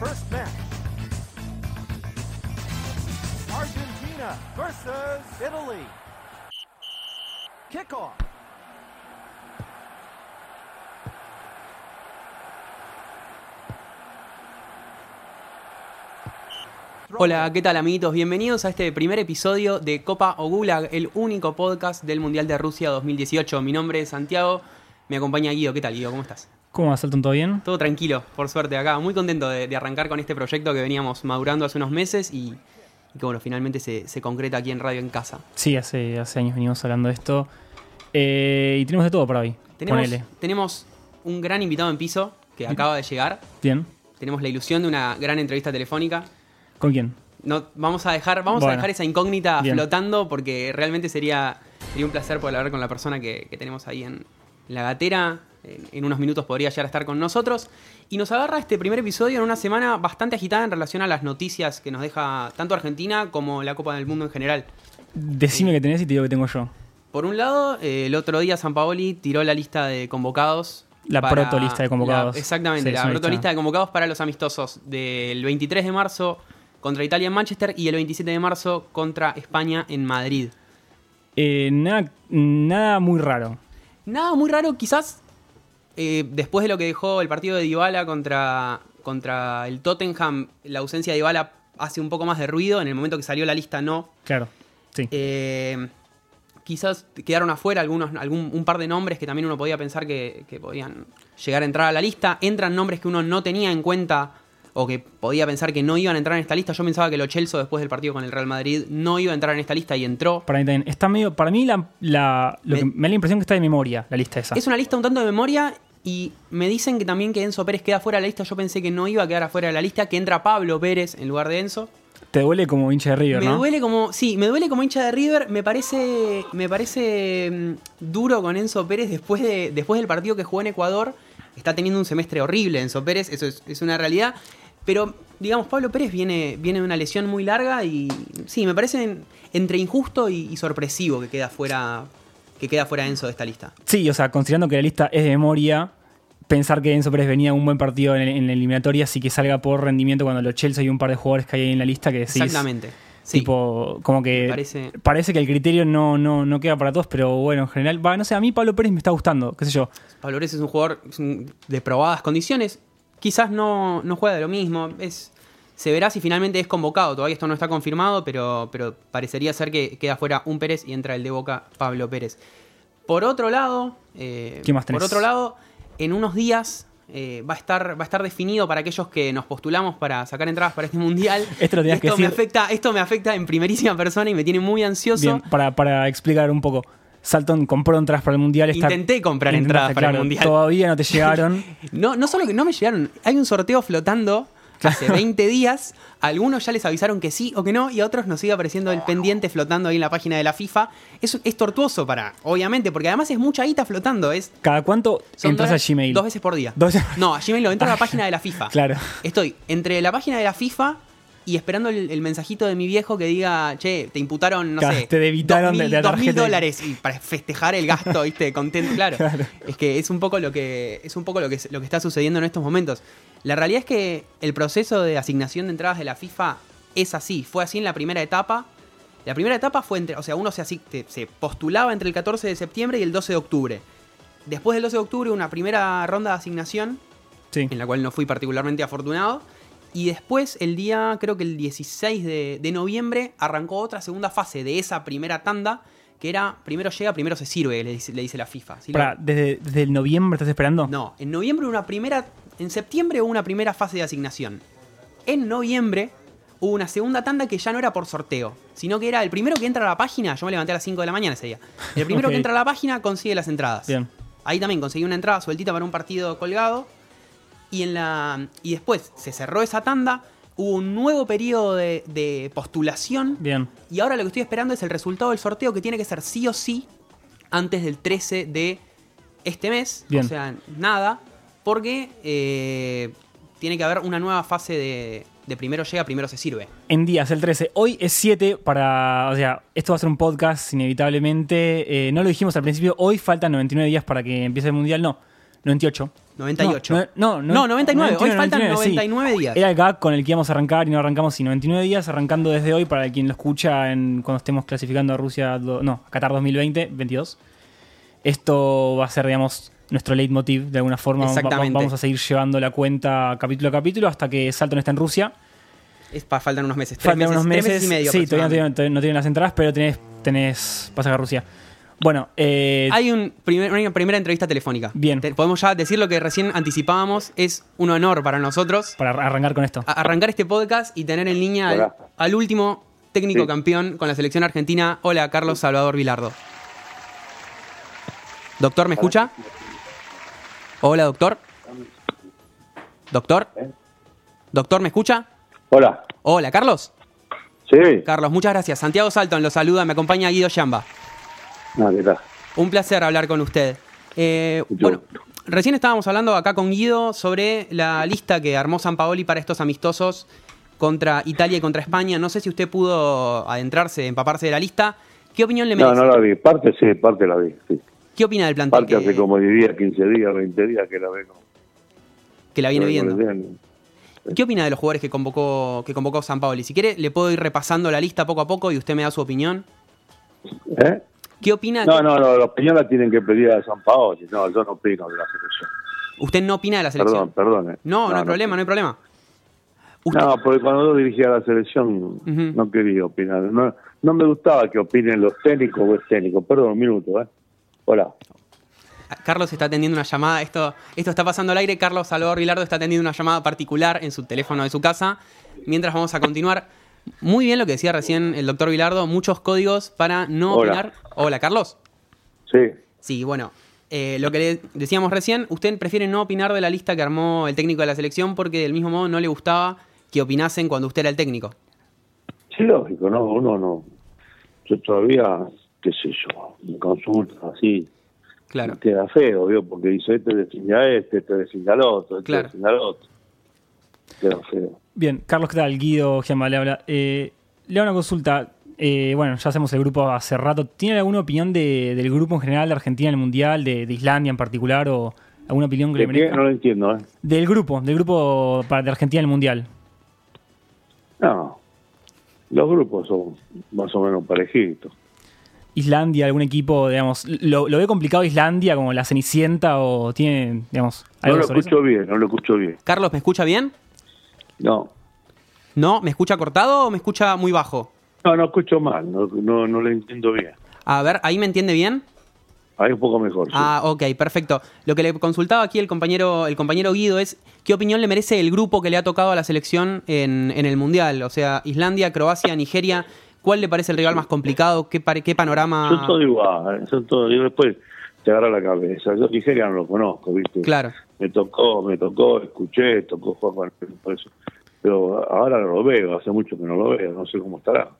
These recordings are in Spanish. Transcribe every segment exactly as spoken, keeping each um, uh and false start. First match, Argentina versus Italy. Kickoff. Hola, ¿qué tal amiguitos? Bienvenidos a este primer episodio de Copa Ogulag, el único podcast del Mundial de Rusia dos mil dieciocho. Mi nombre es Santiago, me acompaña Guido. ¿Qué tal, Guido? ¿Cómo estás? ¿Cómo va, Salton? ¿Todo bien? Todo tranquilo, por suerte acá. Muy contento de, de arrancar con este proyecto que veníamos madurando hace unos meses y, y que bueno, finalmente se, se concreta aquí en Radio en Casa. Sí, hace, hace años venimos hablando de esto eh, y tenemos de todo para hoy. Tenemos, tenemos un gran invitado en piso que acaba de llegar. Bien. Tenemos la ilusión de una gran entrevista telefónica. ¿Con quién? No, vamos a dejar, vamos bueno, a dejar esa incógnita bien. Flotando porque realmente sería, sería un placer poder hablar con la persona que, que tenemos ahí en la gatera. En unos minutos podría llegar a estar con nosotros. Y nos agarra este primer episodio en una semana bastante agitada en relación a las noticias que nos deja tanto Argentina como la Copa del Mundo en general. Decime eh, que tenés y te digo que tengo yo. Por un lado, eh, el otro día Sampaoli tiró la lista de convocados. La para, protolista de convocados. La, exactamente, sí, la protolista de convocados para los amistosos del veintitrés de marzo contra Italia en Manchester y el veintisiete de marzo contra España en Madrid. Eh, nada, nada muy raro. Nada muy raro, quizás. Eh, después de lo que dejó el partido de Dybala contra, contra el Tottenham, la ausencia de Dybala hace un poco más de ruido. En el momento que salió la lista, no. Claro, sí. Eh, quizás quedaron afuera algunos, algún, un par de nombres que también uno podía pensar que, que podían llegar a entrar a la lista. Entran nombres que uno no tenía en cuenta o que podía pensar que no iban a entrar en esta lista. Yo pensaba que lo Chelsea, después del partido con el Real Madrid, no iba a entrar en esta lista y entró. Para mí también. Está medio, para mí la, la, lo me, que me da la impresión que está de memoria la lista esa. Es una lista un tanto de memoria y me dicen que también que Enzo Pérez queda fuera de la lista. Yo pensé que no iba a quedar afuera de la lista, que entra Pablo Pérez en lugar de Enzo. Te duele como hincha de River, me ¿no? Me duele como... Sí, me duele como hincha de River. Me parece me parece duro con Enzo Pérez después, de, después del partido que jugó en Ecuador. Está teniendo un semestre horrible Enzo Pérez, eso es, es una realidad. Pero, digamos, Pablo Pérez viene, viene de una lesión muy larga y sí, me parece entre injusto y, y sorpresivo que queda fuera que queda fuera Enzo de esta lista. Sí, o sea, considerando que la lista es de memoria, pensar que Enzo Pérez venía a un buen partido en, el, en la eliminatoria, así que salga por rendimiento cuando los Chelsea y un par de jugadores que hay ahí en la lista que decís... Exactamente. Sí. Tipo, como que parece... parece que el criterio no, no, no queda para todos, pero bueno, en general, va, no sé, a mí Pablo Pérez me está gustando, qué sé yo. Pablo Pérez es un jugador de probadas condiciones, quizás no, no juega de lo mismo, es... Se verá si finalmente es convocado. Todavía esto no está confirmado, pero, pero parecería ser que queda fuera un Pérez y entra el de Boca, Pablo Pérez. Por otro lado, eh, ¿qué más tenés? Por otro lado, en unos días eh, va a estar va a estar definido para aquellos que nos postulamos para sacar entradas para este mundial. Esto, lo esto, que me, afecta, esto me afecta en primerísima persona y me tiene muy ansioso. Bien, para, para explicar un poco. Salton compró entradas para el Mundial. Esta... Intenté comprar entradas para claro, el Mundial. Todavía no te llegaron. no, no solo que no me llegaron, hay un sorteo flotando... Hace veinte días, a algunos ya les avisaron que sí o que no, y a otros nos sigue apareciendo el pendiente flotando ahí en la página de la FIFA. Es, es tortuoso para, obviamente, porque además es mucha guita flotando. Es, ¿cada cuánto entras dos, a Gmail? Dos veces por día. ¿Dos? No, a Gmail lo entro a la página de la FIFA. Claro. Estoy entre la página de la FIFA y esperando el, el mensajito de mi viejo que diga, che, te imputaron, no claro, sé, te debitaron dos mil, de la tarjeta. dos mil dólares y para festejar el gasto, viste, contento, claro. claro. Es que es un poco lo que es un poco lo que lo que está sucediendo en estos momentos. La realidad es que el proceso de asignación de entradas de la FIFA es así, fue así en la primera etapa. La primera etapa fue entre, o sea, uno se, asiste, se postulaba entre el catorce de septiembre y el doce de octubre. Después del doce de octubre una primera ronda de asignación, sí. En la cual no fui particularmente afortunado. Y después, el día, creo que el dieciséis de noviembre, arrancó otra segunda fase de esa primera tanda, que era primero llega, primero se sirve, le dice, le dice la FIFA. ¿Sí? Pará, ¿desde, ¿Desde el noviembre estás esperando? No, en noviembre una primera, en septiembre hubo una primera fase de asignación. En noviembre hubo una segunda tanda que ya no era por sorteo, sino que era el primero que entra a la página, yo me levanté a las cinco de la mañana ese día, el primero okay. que entra a la página consigue las entradas. Bien. Ahí también conseguí una entrada sueltita para un partido colgado. Y, en la, y después se cerró esa tanda, hubo un nuevo periodo de, de postulación. Bien. Y ahora lo que estoy esperando es el resultado del sorteo, que tiene que ser sí o sí antes del trece de este mes. Bien. O sea, nada, porque eh, tiene que haber una nueva fase de, de primero llega, primero se sirve. En días, el trece. Hoy es siete para... O sea, esto va a ser un podcast inevitablemente. Eh, no lo dijimos al principio, hoy faltan noventa y nueve días para que empiece el Mundial, no. noventa y ocho. noventa y ocho. No, no, no, no noventa y nueve. noventa y nueve. Hoy faltan noventa y nueve, noventa y nueve sí. días. Era el gag con el que íbamos a arrancar y no arrancamos. Sí, noventa y nueve días, arrancando desde hoy para quien lo escucha en, cuando estemos clasificando a Rusia, no, a Qatar dos mil veinte, veintidós. Esto va a ser, digamos, nuestro leitmotiv de alguna forma. Exactamente. Vamos a seguir llevando la cuenta capítulo a capítulo hasta que Salton está en Rusia. Es pa, faltan unos meses. Faltan meses, unos meses y medio. Sí, todavía no tienen, no tienen las entradas, pero tenés, tenés pasaje a Rusia. Bueno, eh, hay un primer, una primera entrevista telefónica. Bien. Te, podemos ya decir lo que recién anticipábamos. Es un honor para nosotros. Para arrancar con esto. Arrancar este podcast y tener en línea al, al último técnico sí. campeón con la selección argentina. Hola, Carlos Salvador Bilardo. Doctor, ¿me escucha? Hola, doctor. Doctor. Doctor, ¿me escucha? Hola. Hola, Carlos. Sí. Carlos, muchas gracias. Santiago Salton los saluda. Me acompaña Guido Chamba. No, ¿qué tal? Un placer hablar con usted. Eh, bueno, recién estábamos hablando acá con Guido sobre la lista que armó Sampaoli para estos amistosos contra Italia y contra España. No sé si usted pudo adentrarse, empaparse de la lista. ¿Qué opinión le merece? No, no la vi. Parte sí, parte la vi. Sí. ¿Qué opina del plantel? Parte hace que, como diría quince días, veinte días que la vengo. Que la viene la viendo. Sí. ¿Qué opina de los jugadores que convocó que convocó Sampaoli? Si quiere, le puedo ir repasando la lista poco a poco y usted me da su opinión. ¿Eh? ¿Qué opina? No, no, no, la opinión la tienen que pedir a Sampaoli. No, yo no opino de la selección. ¿Usted no opina de la selección? Perdón, perdón. No, no, no hay no problema, opino. no hay problema. ¿Usted? No, porque cuando yo dirigía la selección uh-huh. no quería opinar. No, no me gustaba que opinen los técnicos o ex técnicos. Perdón, un minuto, ¿eh? Hola. Carlos está atendiendo una llamada. Esto, esto está pasando al aire. Carlos Salvador Bilardo está atendiendo una llamada particular en su teléfono de su casa. Mientras vamos a continuar. Muy bien lo que decía recién el doctor Bilardo, muchos códigos para no Hola. opinar. Hola, Carlos. Sí. Sí, bueno, eh, lo que le decíamos recién, usted prefiere no opinar de la lista que armó el técnico de la selección porque del mismo modo no le gustaba que opinasen cuando usted era el técnico. Sí, lógico, no, uno no. Yo todavía, qué sé yo, me consultan así. Claro. Queda feo, ¿vio? Porque dice, este define a este, este define al otro, este claro. define al otro. Queda feo. Bien, Carlos, ¿qué tal? Guido Gemma le habla. Eh, le hago una consulta. Eh, bueno, ya hacemos el grupo hace rato. ¿Tiene alguna opinión de, del grupo en general de Argentina en el Mundial, de, de Islandia en particular, o alguna opinión que le merezca? No lo entiendo, ¿eh? Del grupo, del grupo para, de Argentina en el Mundial. No, los grupos son más o menos parejitos. Islandia, algún equipo, digamos, ¿lo, lo ve complicado Islandia como la Cenicienta o tiene, digamos, algo No lo sobre escucho eso? bien, no lo escucho bien. Carlos, ¿me escucha bien? No. ¿No? ¿Me escucha cortado o me escucha muy bajo? No, no escucho mal, no, no, no lo entiendo bien. A ver, ¿ahí me entiende bien? Ahí un poco mejor, sí. Ah, ok, perfecto. Lo que le consultaba aquí el compañero el compañero Guido es ¿qué opinión le merece el grupo que le ha tocado a la selección en, en el Mundial? O sea, Islandia, Croacia, Nigeria, ¿cuál le parece el rival más complicado? ¿Qué, qué panorama...? Son todos iguales, son todos iguales. Después te agarra la cabeza. Yo Nigeria no lo conozco, ¿viste? Claro. Me tocó, me tocó, escuché, tocó Juan, por eso. Pero ahora no lo veo, hace mucho que no lo veo, no sé cómo estará.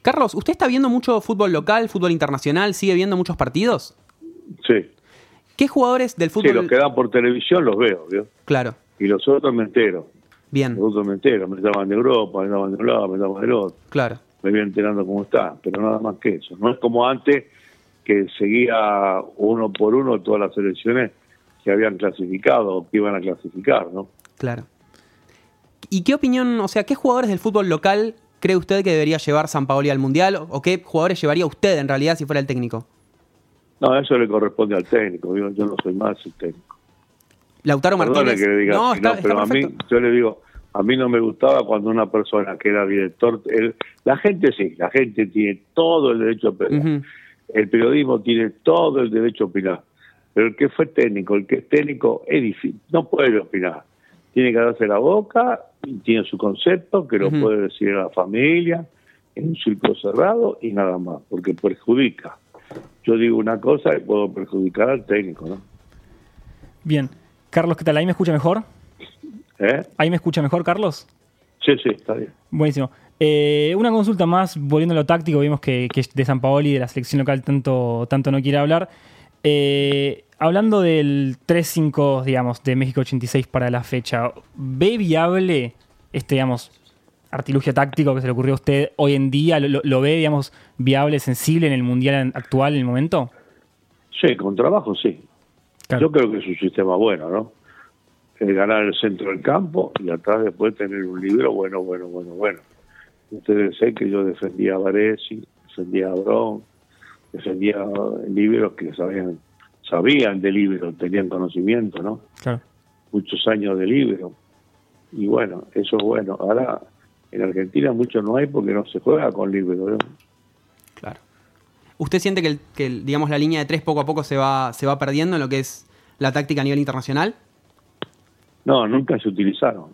Carlos, ¿usted está viendo mucho fútbol local, fútbol internacional? ¿Sigue viendo muchos partidos? Sí. ¿Qué jugadores del fútbol...? Sí, los que dan por televisión los veo, ¿vio? Claro. Y los otros me entero. Bien. Los otros me entero, me estaban de Europa, me estaban de un lado, me estaban del otro. Claro. Me voy enterando cómo está, pero nada más que eso. No es como antes que seguía uno por uno todas las selecciones que habían clasificado o que iban a clasificar, ¿no? Claro. ¿Y qué opinión, o sea, qué jugadores del fútbol local cree usted que debería llevar Sampaoli al Mundial? ¿O qué jugadores llevaría usted en realidad si fuera el técnico? No, eso le corresponde al técnico. Yo, yo no soy más el técnico. Lautaro Martínez. Que le diga no, así, está, no, está pero perfecto. A mí, yo le digo, a mí no me gustaba cuando una persona que era director... El, la gente sí, la gente tiene todo el derecho a opinar. Uh-huh. El periodismo tiene todo el derecho a opinar. Pero el que fue técnico, el que es técnico, es difícil, no puede opinar. Tiene que darse la boca, tiene su concepto, que lo uh-huh. puede decir a la familia, en un círculo cerrado y nada más, porque perjudica. Yo digo una cosa y puedo perjudicar al técnico, ¿no? Bien. Carlos, ¿qué tal? ¿Ahí me escucha mejor? ¿Eh? ¿Ahí me escucha mejor, Carlos? Sí, sí, está bien. Buenísimo. Eh, una consulta más, volviendo a lo táctico, vimos que, que de Sampaoli, de la selección local, tanto, tanto no quiere hablar. Eh, hablando del tres cinco, digamos, de México ochenta y seis para la fecha, ¿ve viable este, digamos, artilugio táctico que se le ocurrió a usted hoy en día? ¿Lo, lo ve, digamos, viable, sensible en el Mundial actual, en el momento? Sí, con trabajo, sí. Claro. Yo creo que es un sistema bueno, ¿no? El ganar el centro del campo y atrás después tener un libro bueno, bueno, bueno, bueno. Ustedes saben que yo defendía a Varese, defendía a Brón, defendía libros que sabían sabían de libro, tenían conocimiento, ¿no? Claro. Muchos años de libro. Y bueno, eso es bueno. Ahora, en Argentina mucho no hay porque no se juega con libro, ¿no? Claro. ¿Usted siente que, el, que el, digamos, la línea de tres poco a poco se va se va perdiendo en lo que es la táctica a nivel internacional? No, nunca se utilizaron.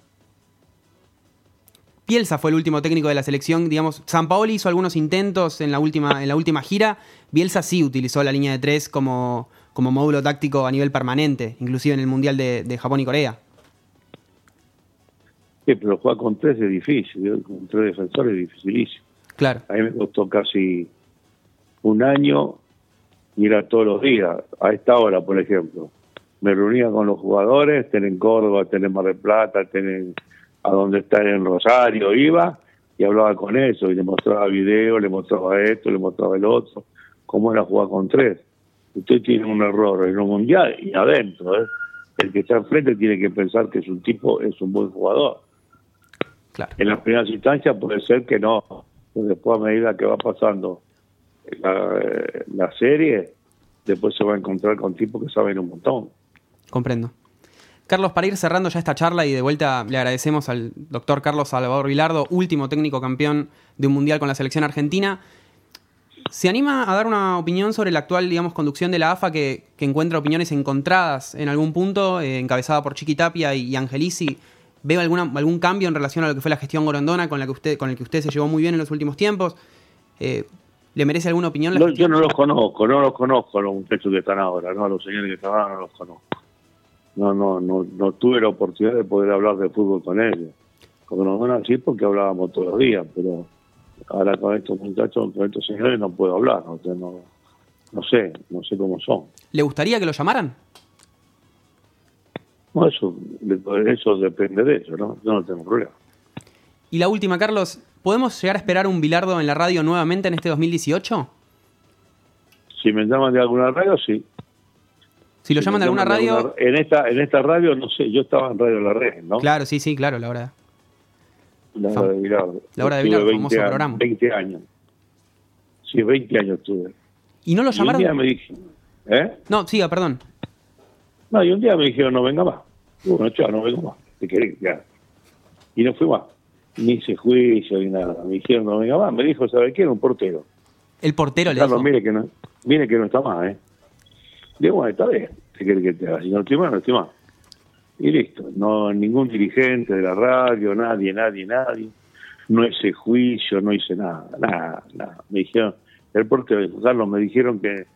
Bielsa fue el último técnico de la selección, digamos. Sampaoli hizo algunos intentos en la última en la última gira. Bielsa sí utilizó la línea de tres como, como módulo táctico a nivel permanente, inclusive en el Mundial de, de Japón y Corea. Sí, pero jugar con tres es difícil, con tres defensores es dificilísimo. Claro. A mí me costó casi un año y era todos los días, a esta hora, por ejemplo. Me reunía con los jugadores, tenés en Córdoba, tenés en Mar del Plata, tenés a donde está en Rosario, iba y hablaba con eso, y le mostraba video, le mostraba esto, le mostraba el otro, cómo era jugar con tres. Usted tiene un error en un mundial y adentro, ¿eh? El que está enfrente tiene que pensar que es un tipo, es un buen jugador. Claro. En las primeras instancias puede ser que no, pero después a medida que va pasando la, la serie, después se va a encontrar con tipos que saben un montón. Comprendo. Carlos, para ir cerrando ya esta charla y de vuelta le agradecemos al doctor Carlos Salvador Bilardo, último técnico campeón de un mundial con la selección argentina. ¿Se anima a dar una opinión sobre la actual, digamos, conducción de la A F A que, que encuentra opiniones encontradas en algún punto, eh, encabezada por Chiqui Tapia y, y Angelisi? ¿Veo alguna, algún cambio en relación a lo que fue la gestión Gorondona con la que usted, con el que usted se llevó muy bien en los últimos tiempos? Eh, ¿Le merece alguna opinión? La no, yo no los conozco, no los conozco a los muchachos que están ahora, no a los señores que están ahora no los conozco. No, no, no, no tuve la oportunidad de poder hablar de fútbol con ellos. Con Gorondona sí, porque hablábamos todos los días, pero ahora con estos muchachos, con estos señores no puedo hablar, no, no, no sé, no sé cómo son. ¿Le gustaría que lo llamaran? No, eso, eso depende de eso, ¿no? Yo no tengo problema. Y la última, Carlos, ¿podemos llegar a esperar un Bilardo en la radio nuevamente en este dos mil dieciocho? Si me llaman de alguna radio, sí. Si lo si llaman de alguna llaman radio... De alguna, en, esta, en esta radio, no sé, yo estaba en Radio La Red, ¿no? Claro, sí, sí, claro, La Hora de, la hora de Viral. La Hora de Viral, famoso años, programa. veinte años. Sí, veinte años tuve. ¿Y no lo llamaron? Y un día me dije, ¿eh? No, siga, perdón. No, y un día me dijeron, no venga más. Bueno, chao, no vengo más. Te querés, ya. Y no fui más. Ni hice juicio ni nada. Me dijeron, no venga más. Me dijo, ¿sabe qué? Era un portero. ¿El portero le Carlos, dijo? Mire que no, mire que no está más, ¿eh? Digo, bueno, está bien. Te querés que te haga. Si no estoy más, no estoy más. Y listo. No, ningún dirigente de la radio, nadie, nadie, nadie. No hice juicio, no hice nada. Nada, nada. Me dijeron, el portero dijo, Carlos, me dijeron que,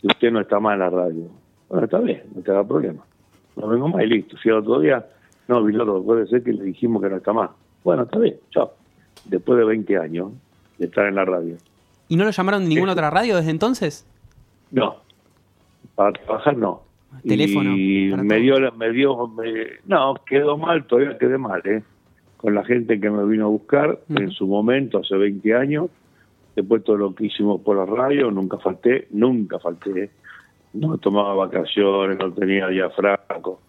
que usted no está más en la radio. Bueno, está bien, no te haga problema. No vengo más y listo. Si al otro día, no, Bilardo, puede ser que le dijimos que no está más. Bueno, está bien, chao. Después de veinte años de estar en la radio. ¿Y no lo llamaron de ninguna eh, otra radio desde entonces? No, para trabajar no. Teléfono. Y me dio, me dio, me, no, quedó mal, todavía quedé mal, ¿eh? Con la gente que me vino a buscar mm. en su momento, hace veinte años, después todo lo que hicimos por la radio, nunca falté, nunca falté, ¿eh? No tomaba vacaciones, no tenía día franco,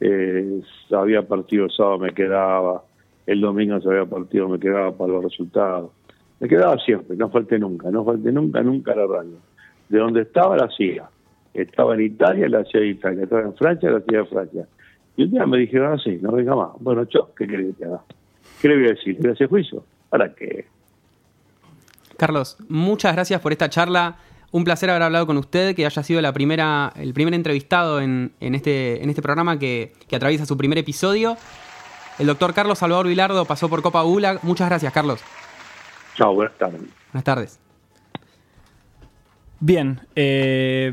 eh, había partido el sábado, me quedaba, el domingo se había partido, me quedaba para los resultados, me quedaba siempre, no falté nunca, no falté nunca, nunca a la radio. De donde estaba la hacía, estaba en Italia, la hacía en Italia, estaba en Francia, la hacía en Francia. Y un día me dijeron así, no venga más, bueno, yo, ¿qué querés que te haga? ¿Qué le voy a decir? ¿Le hace juicio? ¿Para qué? Carlos, muchas gracias por esta charla. Un placer haber hablado con usted, que haya sido la primera, el primer entrevistado en, en, este, en este programa que, que atraviesa su primer episodio. El doctor Carlos Salvador Bilardo pasó por Copa Ogulag. Muchas gracias, Carlos. Chao, buenas tardes. Buenas tardes. Bien, eh,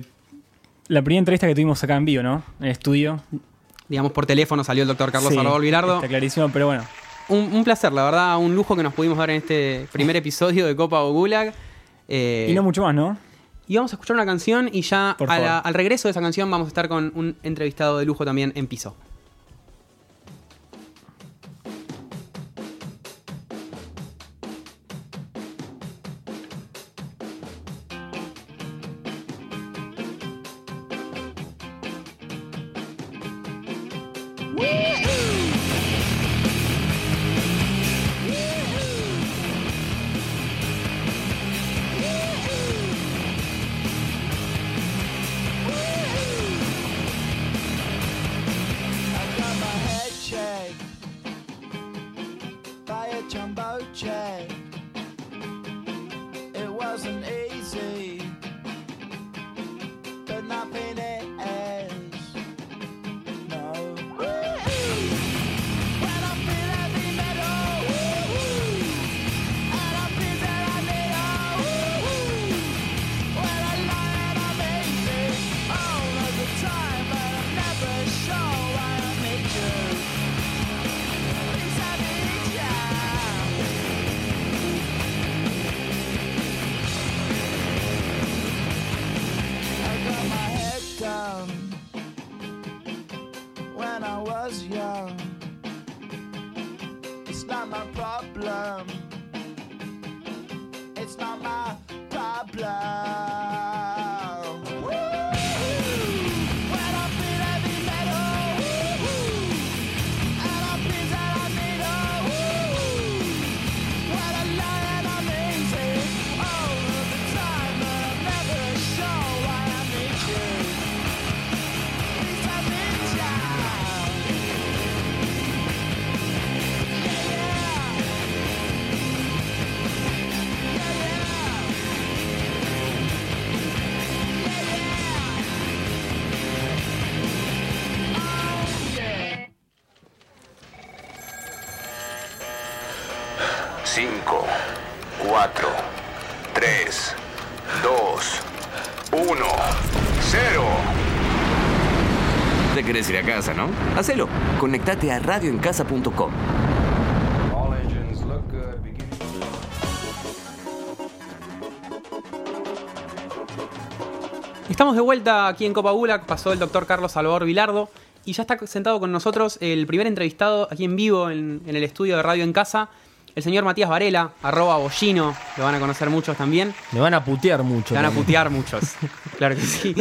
la primera entrevista que tuvimos acá en vivo, ¿no? En el estudio. Digamos, por teléfono salió el doctor Carlos sí, Salvador Bilardo. Está clarísimo, pero bueno. Un, un placer, la verdad, un lujo que nos pudimos dar en este primer episodio de Copa Ogulag. Eh, y no mucho más, ¿no? Y vamos a escuchar una canción y ya a la, al regreso de esa canción vamos a estar con un entrevistado de lujo también en piso. Quieres ir a casa, ¿no? Hacelo. Conectate a radio en casa punto com. Estamos de vuelta aquí en Copa Ogulag. Pasó el doctor Carlos Salvador Bilardo y ya está sentado con nosotros el primer entrevistado aquí en vivo en, en el estudio de Radio en Casa, el señor Matías Varela, arroba Bollino. Lo van a conocer muchos también. Me van a putear muchos. Me van también. a putear muchos. Claro que sí.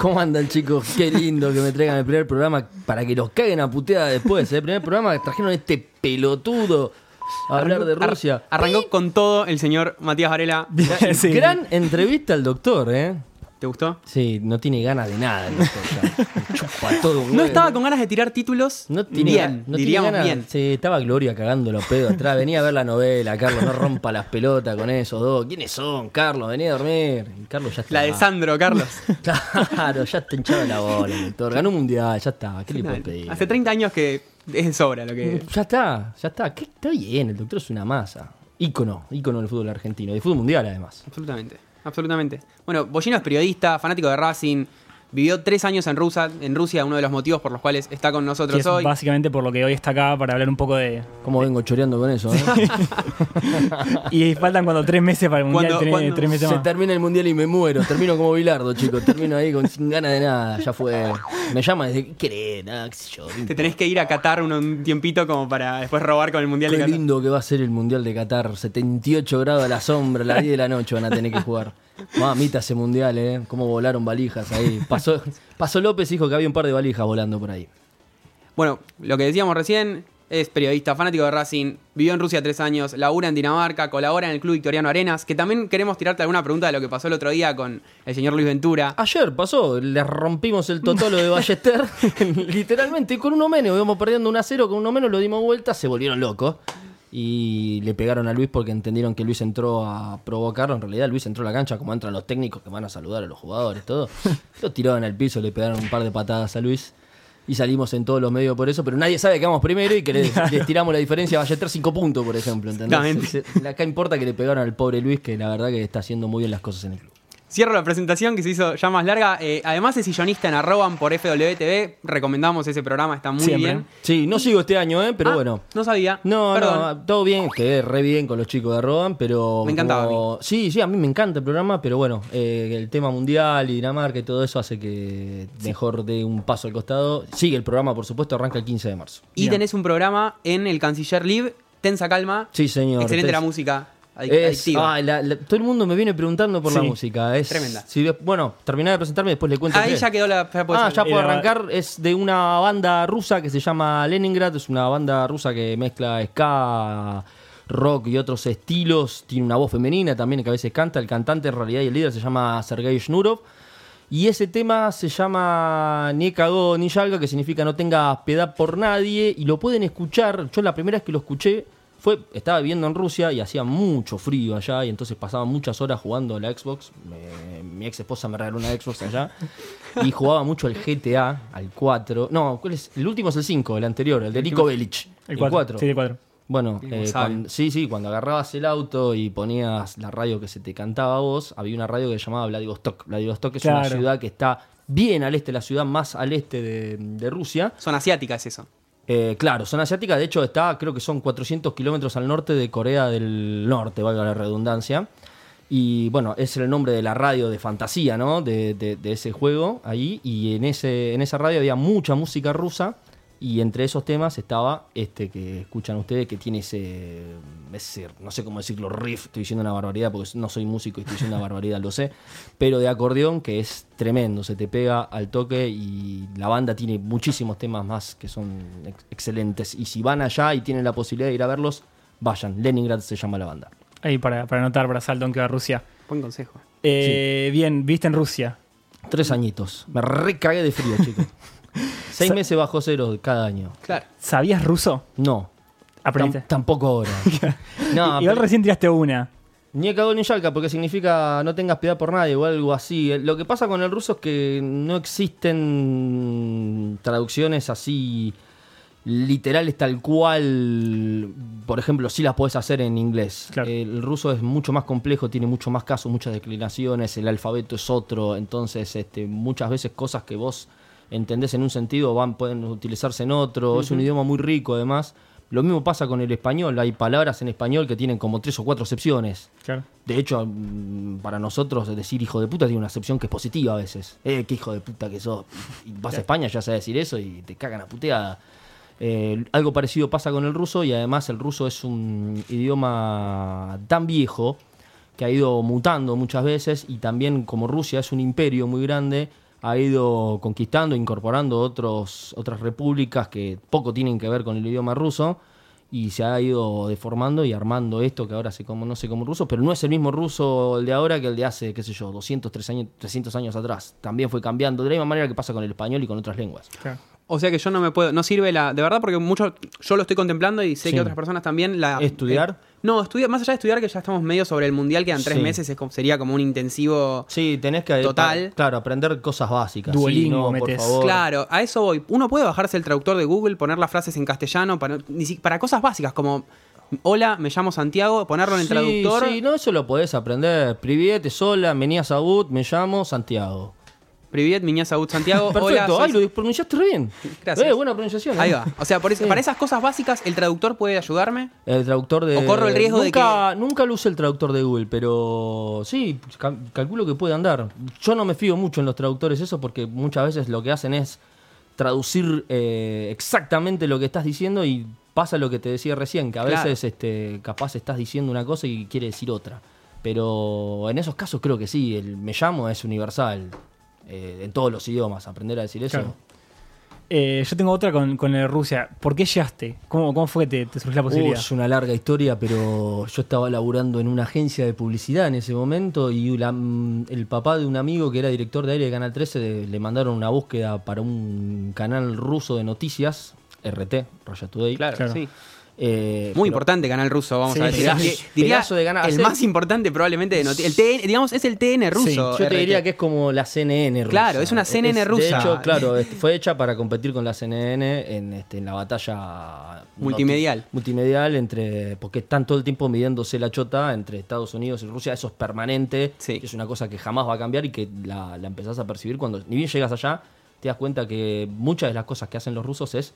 ¿Cómo andan, chicos? Qué lindo que me traigan el primer programa para que los caguen a puteada después. El primer programa trajeron este pelotudo a hablar de Rusia. Ar- arrancó con todo el señor Matías Varela. Sí. Gran entrevista al doctor, ¿eh? ¿Te gustó? Sí, no tiene ganas de nada. No, chupa todo, no estaba con ganas de tirar títulos. No tiene, bien, no diríamos tiene ganas, bien. Sí, estaba Gloria cagando los pedos atrás. Venía a ver la novela, Carlos. No rompa las pelotas con esos dos. ¿Quiénes son, Carlos? Vení a dormir. Carlos ya está. La de Sandro, Carlos. Claro, ya está hinchado la bola, doctor. Ganó un mundial, ya está. ¿Qué le puedo pedir? Hace treinta años que es de sobra lo que... Ya está, ya está. ¿Qué? Está bien, el doctor es una masa. Ícono, ícono del fútbol argentino. De fútbol mundial, además. Absolutamente. Absolutamente. Bueno, Bollino es periodista, fanático de Racing, vivió tres años en Rusia, en Rusia, uno de los motivos por los cuales está con nosotros sí, hoy. Básicamente por lo que hoy está acá, para hablar un poco de... ¿Cómo de... vengo choreando con eso? ¿Eh? Y faltan cuando tres meses para el Mundial, cuando, tres, cuando tres meses más. Se termina el Mundial y me muero, termino como Bilardo, chicos, termino ahí con, sin ganas de nada, ya fue. Me llama desde que querés, nada, qué sé yo. Te tenés que ir a Qatar un, un tiempito como para después robar con el Mundial qué de Qatar. Qué lindo que va a ser el Mundial de Qatar, setenta y ocho grados a la sombra, a las diez de la noche van a tener que jugar. Mamita ese mundial, ¿eh? Cómo volaron valijas ahí. Pasó, pasó López, dijo que había un par de valijas volando por ahí. Bueno, lo que decíamos recién, es periodista, fanático de Racing, vivió en Rusia tres años, labura en Dinamarca, colabora en el Club Victoriano Arenas, que también queremos tirarte alguna pregunta de lo que pasó el otro día con el señor Luis Ventura. Ayer pasó, le rompimos el totolo de Ballester, literalmente, con uno menos, íbamos perdiendo uno a cero, con uno menos lo dimos vuelta, se volvieron locos. Y le pegaron a Luis porque entendieron que Luis entró a provocarlo. En realidad Luis entró a la cancha como entran los técnicos que van a saludar a los jugadores, todo. Lo tiraron al piso, le pegaron un par de patadas a Luis y salimos en todos los medios por eso, pero nadie sabe que vamos primero y que les, claro. les tiramos la diferencia a Ballester cinco puntos, por ejemplo, ¿entendés? Acá importa que le pegaron al pobre Luis, que la verdad que está haciendo muy bien las cosas en el club. Cierro la presentación que se hizo ya más larga. Eh, además es sillonista en Arroban por F W T V. Recomendamos ese programa, está muy Siempre. bien. Sí, no sigo este año, eh, pero ah, bueno. No sabía. No, Perdón. no, todo bien. Quedé re bien con los chicos de Arroban, pero... Me encantaba como... a mí. Sí, sí, a mí me encanta el programa, pero bueno, eh, el tema mundial y Dinamarca y todo eso hace que sí. mejor dé un paso al costado. Sigue el programa, por supuesto, arranca el quince de marzo. Y bien. Tenés un programa en el Canciller Live, Tensa Calma. Sí, señor. Excelente Tensa. La música. Es, ah, la, la, todo el mundo me viene preguntando por sí. la música. Es tremenda. Si, bueno, terminé de presentarme y después le cuento. Ahí ya quedó la. Ya ah, ya puedo arrancar. Es de una banda rusa que se llama Leningrad. Es una banda rusa que mezcla ska, rock y otros estilos. Tiene una voz femenina también que a veces canta. El cantante en realidad y el líder se llama Sergei Shnurov. Y ese tema se llama Ni Cagó Ni Yalga, que significa no tengas piedad por nadie. Y lo pueden escuchar. Yo la primera vez que lo escuché fue, estaba viviendo en Rusia y hacía mucho frío allá, y entonces pasaba muchas horas jugando a la Xbox. Me, mi ex esposa me regaló una Xbox allá y jugaba mucho al G T A, al cuatro. No, ¿cuál es? El último es el cinco, el anterior, el de Niko Bellic. El cuatro. Sí, el cuatro. Bueno, eh, cuando, sí, sí, cuando agarrabas el auto y ponías la radio que se te cantaba a vos, había una radio que se llamaba Vladivostok. Vladivostok es claro. una ciudad que está bien al este, la ciudad más al este de, de Rusia. Zona asiática es eso. Eh, claro, zona asiática, de hecho está, creo que son cuatrocientos kilómetros al norte de Corea del Norte, valga la redundancia. Y bueno, es el nombre de la radio de fantasía, ¿no? De, de, de ese juego ahí. Y en, ese, en esa radio había mucha música rusa. Y entre esos temas estaba este que escuchan ustedes, que tiene ese, ese no sé cómo decirlo, riff. Estoy diciendo una barbaridad porque no soy músico y estoy diciendo una barbaridad, lo sé. Pero de acordeón, que es tremendo, se te pega al toque. Y la banda tiene muchísimos temas más que son ex- excelentes. Y si van allá y tienen la posibilidad de ir a verlos, vayan. Leningrad se llama la banda. Ahí para, para anotar, para Salton que va a Rusia. Buen consejo. Eh, sí. Bien, ¿viste en Rusia? Tres añitos. Me recagué de frío, chicos. Seis Sa- meses bajo cero cada año. Claro. ¿Sabías ruso? No. ¿Aprendiste? T- tampoco ahora. No, igual recién tiraste una. Ni cagó ni yalca, porque significa no tengas piedad por nadie o algo así. Lo que pasa con el ruso es que no existen traducciones así literales tal cual. Por ejemplo, sí las podés hacer en inglés. Claro. El ruso es mucho más complejo, tiene mucho más casos, muchas declinaciones, el alfabeto es otro. Entonces, este, muchas veces cosas que vos entendés en un sentido van, pueden utilizarse en otro. Uh-huh. Es un idioma muy rico, además. Lo mismo pasa con el español. Hay palabras en español que tienen como tres o cuatro acepciones. Claro. De hecho, para nosotros decir hijo de puta tiene una acepción que es positiva a veces. Eh, qué hijo de puta que sos. Y vas claro. a España, ya sabes decir eso y te cagan a puteada. Eh, algo parecido pasa con el ruso, y además el ruso es un idioma tan viejo que ha ido mutando muchas veces, y también como Rusia es un imperio muy grande, ha ido conquistando, incorporando otros, otras repúblicas que poco tienen que ver con el idioma ruso, y se ha ido deformando y armando esto que ahora se conoce como ruso, pero no es el mismo ruso el de ahora que el de hace, qué sé yo, doscientos, trescientos años atrás. También fue cambiando, de la misma manera que pasa con el español y con otras lenguas. Claro. O sea que yo no me puedo, no sirve la, de verdad, porque mucho, yo lo estoy contemplando y sé sí. que otras personas también la... ¿Estudiar? Eh, no, estudia, más allá de estudiar, que ya estamos medio sobre el mundial, quedan tres sí. meses, es, sería como un intensivo sí, tenés que total. Pa, claro, aprender cosas básicas. Duolingo, sí, no, por favor. Claro, a eso voy. Uno puede bajarse el traductor de Google, poner las frases en castellano, para, para cosas básicas como... Hola, me llamo Santiago, ponerlo en el sí, traductor. Sí, no, eso lo podés aprender. Priviet, hola, menia sabut, me llamo Santiago. Privet, miñas Saúl Santiago. Perfecto, hola, ay, lo pronunciaste re bien. Gracias. Eh, buena pronunciación. ¿Eh? Ahí va. O sea, por eso, sí. para esas cosas básicas, ¿el traductor puede ayudarme? El traductor de... ¿O corro el riesgo nunca, de que...? Nunca lo usé el traductor de Google, pero sí, cal- calculo que puede andar. Yo no me fío mucho en los traductores eso, porque muchas veces lo que hacen es traducir eh, exactamente lo que estás diciendo, y pasa lo que te decía recién, que a claro. veces este, capaz estás diciendo una cosa y quiere decir otra. Pero en esos casos creo que sí, el me llamo es universal. Eh, en todos los idiomas, aprender a decir eso. Claro. Eh, yo tengo otra con, con Rusia. ¿Por qué llegaste? ¿Cómo, cómo fue que te, te surgió la posibilidad? Oh, es una larga historia, pero yo estaba laburando en una agencia de publicidad en ese momento, y la, el papá de un amigo que era director de aire de Canal trece de, le mandaron una búsqueda para un canal ruso de noticias, R T, Russia Today. Claro, claro. sí. Eh, Muy pero, importante canal ruso, vamos sí, a decir. Pedazo, que, diría de ganas, el hacer, más importante probablemente de noti- el T N, digamos, es el T N ruso. Sí, yo te R T. Diría que es como la C N N rusa. Claro, es una C N N es, rusa. De hecho, claro, fue hecha para competir con la C N N en, este, en la batalla multimedial. Noti- multimedial entre, porque están todo el tiempo midiéndose la chota entre Estados Unidos y Rusia. Eso es permanente. Sí. Es una cosa que jamás va a cambiar, y que la, la empezás a percibir cuando ni bien llegas allá, te das cuenta que muchas de las cosas que hacen los rusos es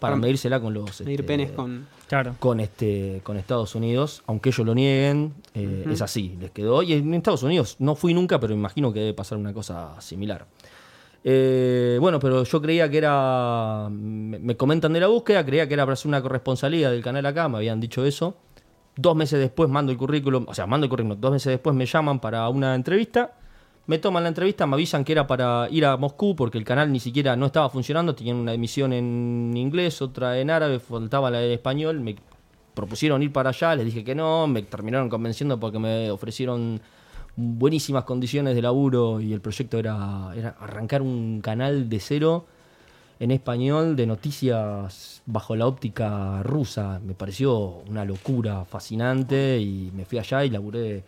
para medírsela con los medir este, penes con claro. con este con Estados Unidos, aunque ellos lo nieguen, eh, uh-huh. es así, les quedó. Y en Estados Unidos no fui nunca, pero imagino que debe pasar una cosa similar. Eh, bueno, pero yo creía que era, me, me comentan de la búsqueda, creía que era para hacer una corresponsalía del canal acá, me habían dicho eso. Dos meses después mando el currículum, o sea, mando el currículum, dos meses después me llaman para una entrevista, me toman la entrevista, me avisan que era para ir a Moscú porque el canal ni siquiera no estaba funcionando, tenían una emisión en inglés, otra en árabe, faltaba la del español, me propusieron ir para allá, les dije que no, me terminaron convenciendo porque me ofrecieron buenísimas condiciones de laburo y el proyecto era, era arrancar un canal de cero en español de noticias bajo la óptica rusa. Me pareció una locura fascinante y me fui allá y laburé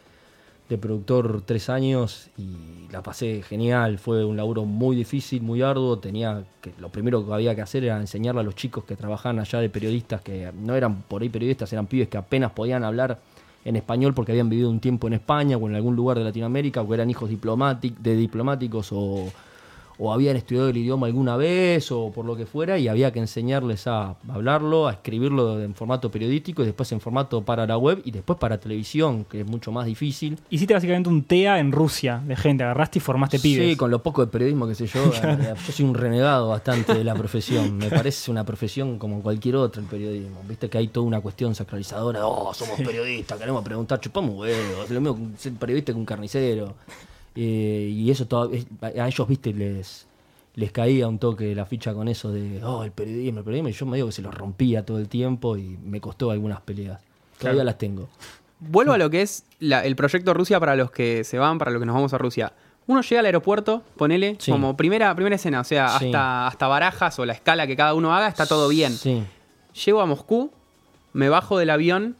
de productor tres años y la pasé genial. Fue un laburo muy difícil, muy arduo. Tenía que, lo primero que había que hacer era enseñarle a los chicos que trabajaban allá de periodistas, que no eran por ahí periodistas, eran pibes que apenas podían hablar en español porque habían vivido un tiempo en España o en algún lugar de Latinoamérica, o eran hijos de diplomáticos o, o habían estudiado el idioma alguna vez o por lo que fuera, y había que enseñarles a hablarlo, a escribirlo en formato periodístico y después en formato para la web y después para televisión, que es mucho más difícil. Hiciste básicamente un TEA en Rusia de gente, agarraste y formaste pibes. Sí, con lo poco de periodismo que sé yo. Yo soy un renegado bastante de la profesión. Me parece una profesión como cualquier otra el periodismo. Viste que hay toda una cuestión sacralizadora. Oh, somos periodistas, queremos preguntar, chupamos huevos. Es lo mismo ser periodista que un carnicero. Eh, y eso todo, a ellos, viste, les, les caía un toque la ficha con eso de, oh, el periodismo, el periodismo, y yo me digo que se los rompía todo el tiempo y me costó algunas peleas. Todavía claro. Las tengo. Vuelvo a lo que es la, el proyecto Rusia para los que se van, para los que nos vamos a Rusia. Uno llega al aeropuerto, ponele, sí. como primera, primera escena, o sea, sí. hasta, hasta Barajas o la escala que cada uno haga, está todo bien. Sí. Llego a Moscú, me bajo del avión,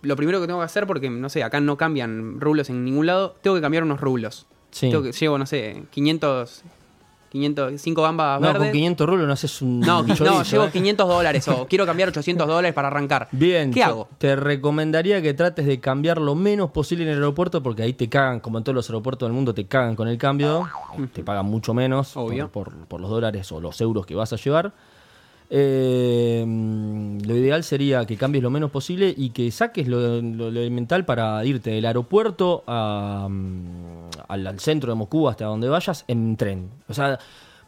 lo primero que tengo que hacer, porque, no sé, acá no cambian rublos en ningún lado, tengo que cambiar unos rublos. Sí. Tengo que, llevo, no sé, quinientos, quinientos, cinco gambas no, verdes. No, con quinientos rublos no haces un No, un chorizo, no llevo ¿eh? quinientos dólares o quiero cambiar ochocientos dólares para arrancar. Bien. ¿Qué hago? Te recomendaría que trates de cambiar lo menos posible en el aeropuerto porque ahí te cagan, como en todos los aeropuertos del mundo, te cagan con el cambio. Te pagan mucho menos. Obvio. Por, por, por los dólares o los euros que vas a llevar. Eh, lo ideal sería que cambies lo menos posible y que saques lo, lo, lo elemental para irte del aeropuerto a, al, al centro de Moscú, hasta donde vayas, en tren. O sea,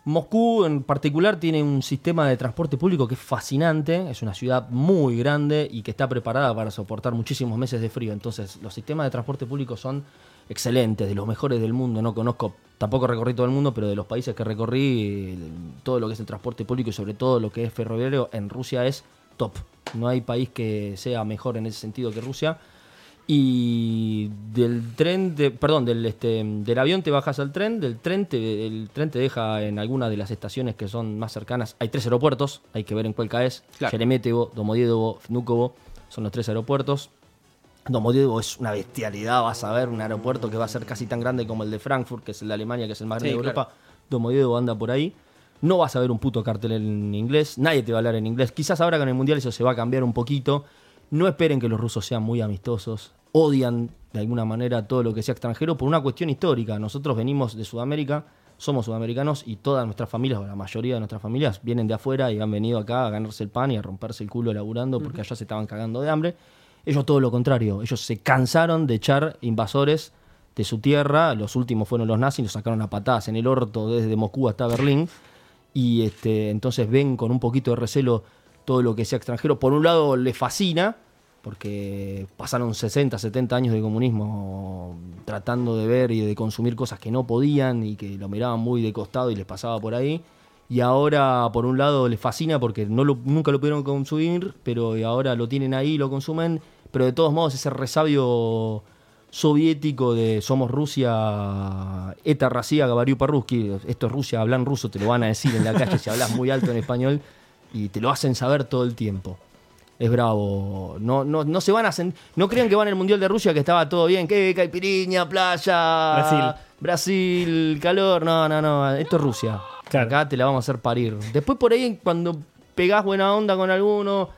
Moscú en particular tiene un sistema de transporte público que es fascinante, es una ciudad muy grande y que está preparada para soportar muchísimos meses de frío. Entonces, los sistemas de transporte público son excelentes, de los mejores del mundo. No conozco, tampoco recorrí todo el mundo, pero de los países que recorrí, todo lo que es el transporte público y sobre todo lo que es ferroviario en Rusia es top. No hay país que sea mejor en ese sentido que Rusia. Y del tren, de, perdón, del, este, del avión te bajas al tren, del tren te, el tren te deja en alguna de las estaciones que son más cercanas. Hay tres aeropuertos, hay que ver en cuál caes. Claro. Sheremetevo, Domodedovo, Vnúkovo, son los tres aeropuertos. Domodedovo es una bestialidad, vas a ver un aeropuerto que va a ser casi tan grande como el de Frankfurt, que es el de Alemania, que es el más grande sí, de Europa. Claro. Domodedovo anda por ahí. No vas a ver un puto cartel en inglés, nadie te va a hablar en inglés. Quizás ahora con el Mundial eso se va a cambiar un poquito. No esperen que los rusos sean muy amistosos. Odian de alguna manera todo lo que sea extranjero por una cuestión histórica. Nosotros venimos de Sudamérica, somos sudamericanos y todas nuestras familias, o la mayoría de nuestras familias, vienen de afuera y han venido acá a ganarse el pan y a romperse el culo laburando porque uh-huh. allá se estaban cagando de hambre. Ellos todo lo contrario, ellos se cansaron de echar invasores de su tierra, los últimos fueron los nazis, los sacaron a patadas en el orto desde Moscú hasta Berlín, y este, entonces ven con un poquito de recelo todo lo que sea extranjero. Por un lado les fascina, porque pasaron sesenta, setenta años de comunismo tratando de ver y de consumir cosas que no podían y que lo miraban muy de costado y les pasaba por ahí. Y ahora, por un lado, les fascina porque no lo, nunca lo pudieron consumir, pero ahora lo tienen ahí, lo consumen. Pero de todos modos, ese resabio soviético de somos Rusia, eta Rasia, Gabariu Parruski, esto es Rusia, hablan ruso, te lo van a decir en la calle si hablas muy alto en español y te lo hacen saber todo el tiempo. Es bravo. No, no, no se van a sen- no crean que van al Mundial de Rusia que estaba todo bien, que caipiriña, playa, Brasil, Brasil, calor. No, no, no, esto es Rusia. Claro. Acá te la vamos a hacer parir. Después por ahí cuando pegás buena onda con alguno,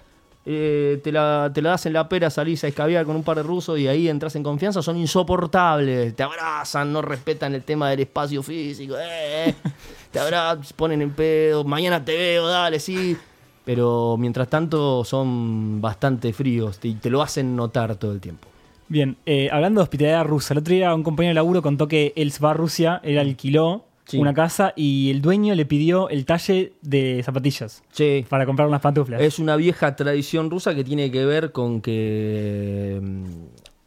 eh, te, la, te la das en la pera, salís a escabiar con un par de rusos y ahí entras en confianza. Son insoportables, te abrazan, no respetan el tema del espacio físico, eh, te abrazan, ponen en pedo, mañana te veo, dale, sí. Pero mientras tanto son bastante fríos y te lo hacen notar todo el tiempo. Bien, eh, hablando de hospitalidad rusa, el otro día un compañero de laburo contó que él va a Rusia, él alquiló sí. una casa y el dueño le pidió el talle de zapatillas sí. para comprar unas pantuflas. Es una vieja tradición rusa que tiene que ver con que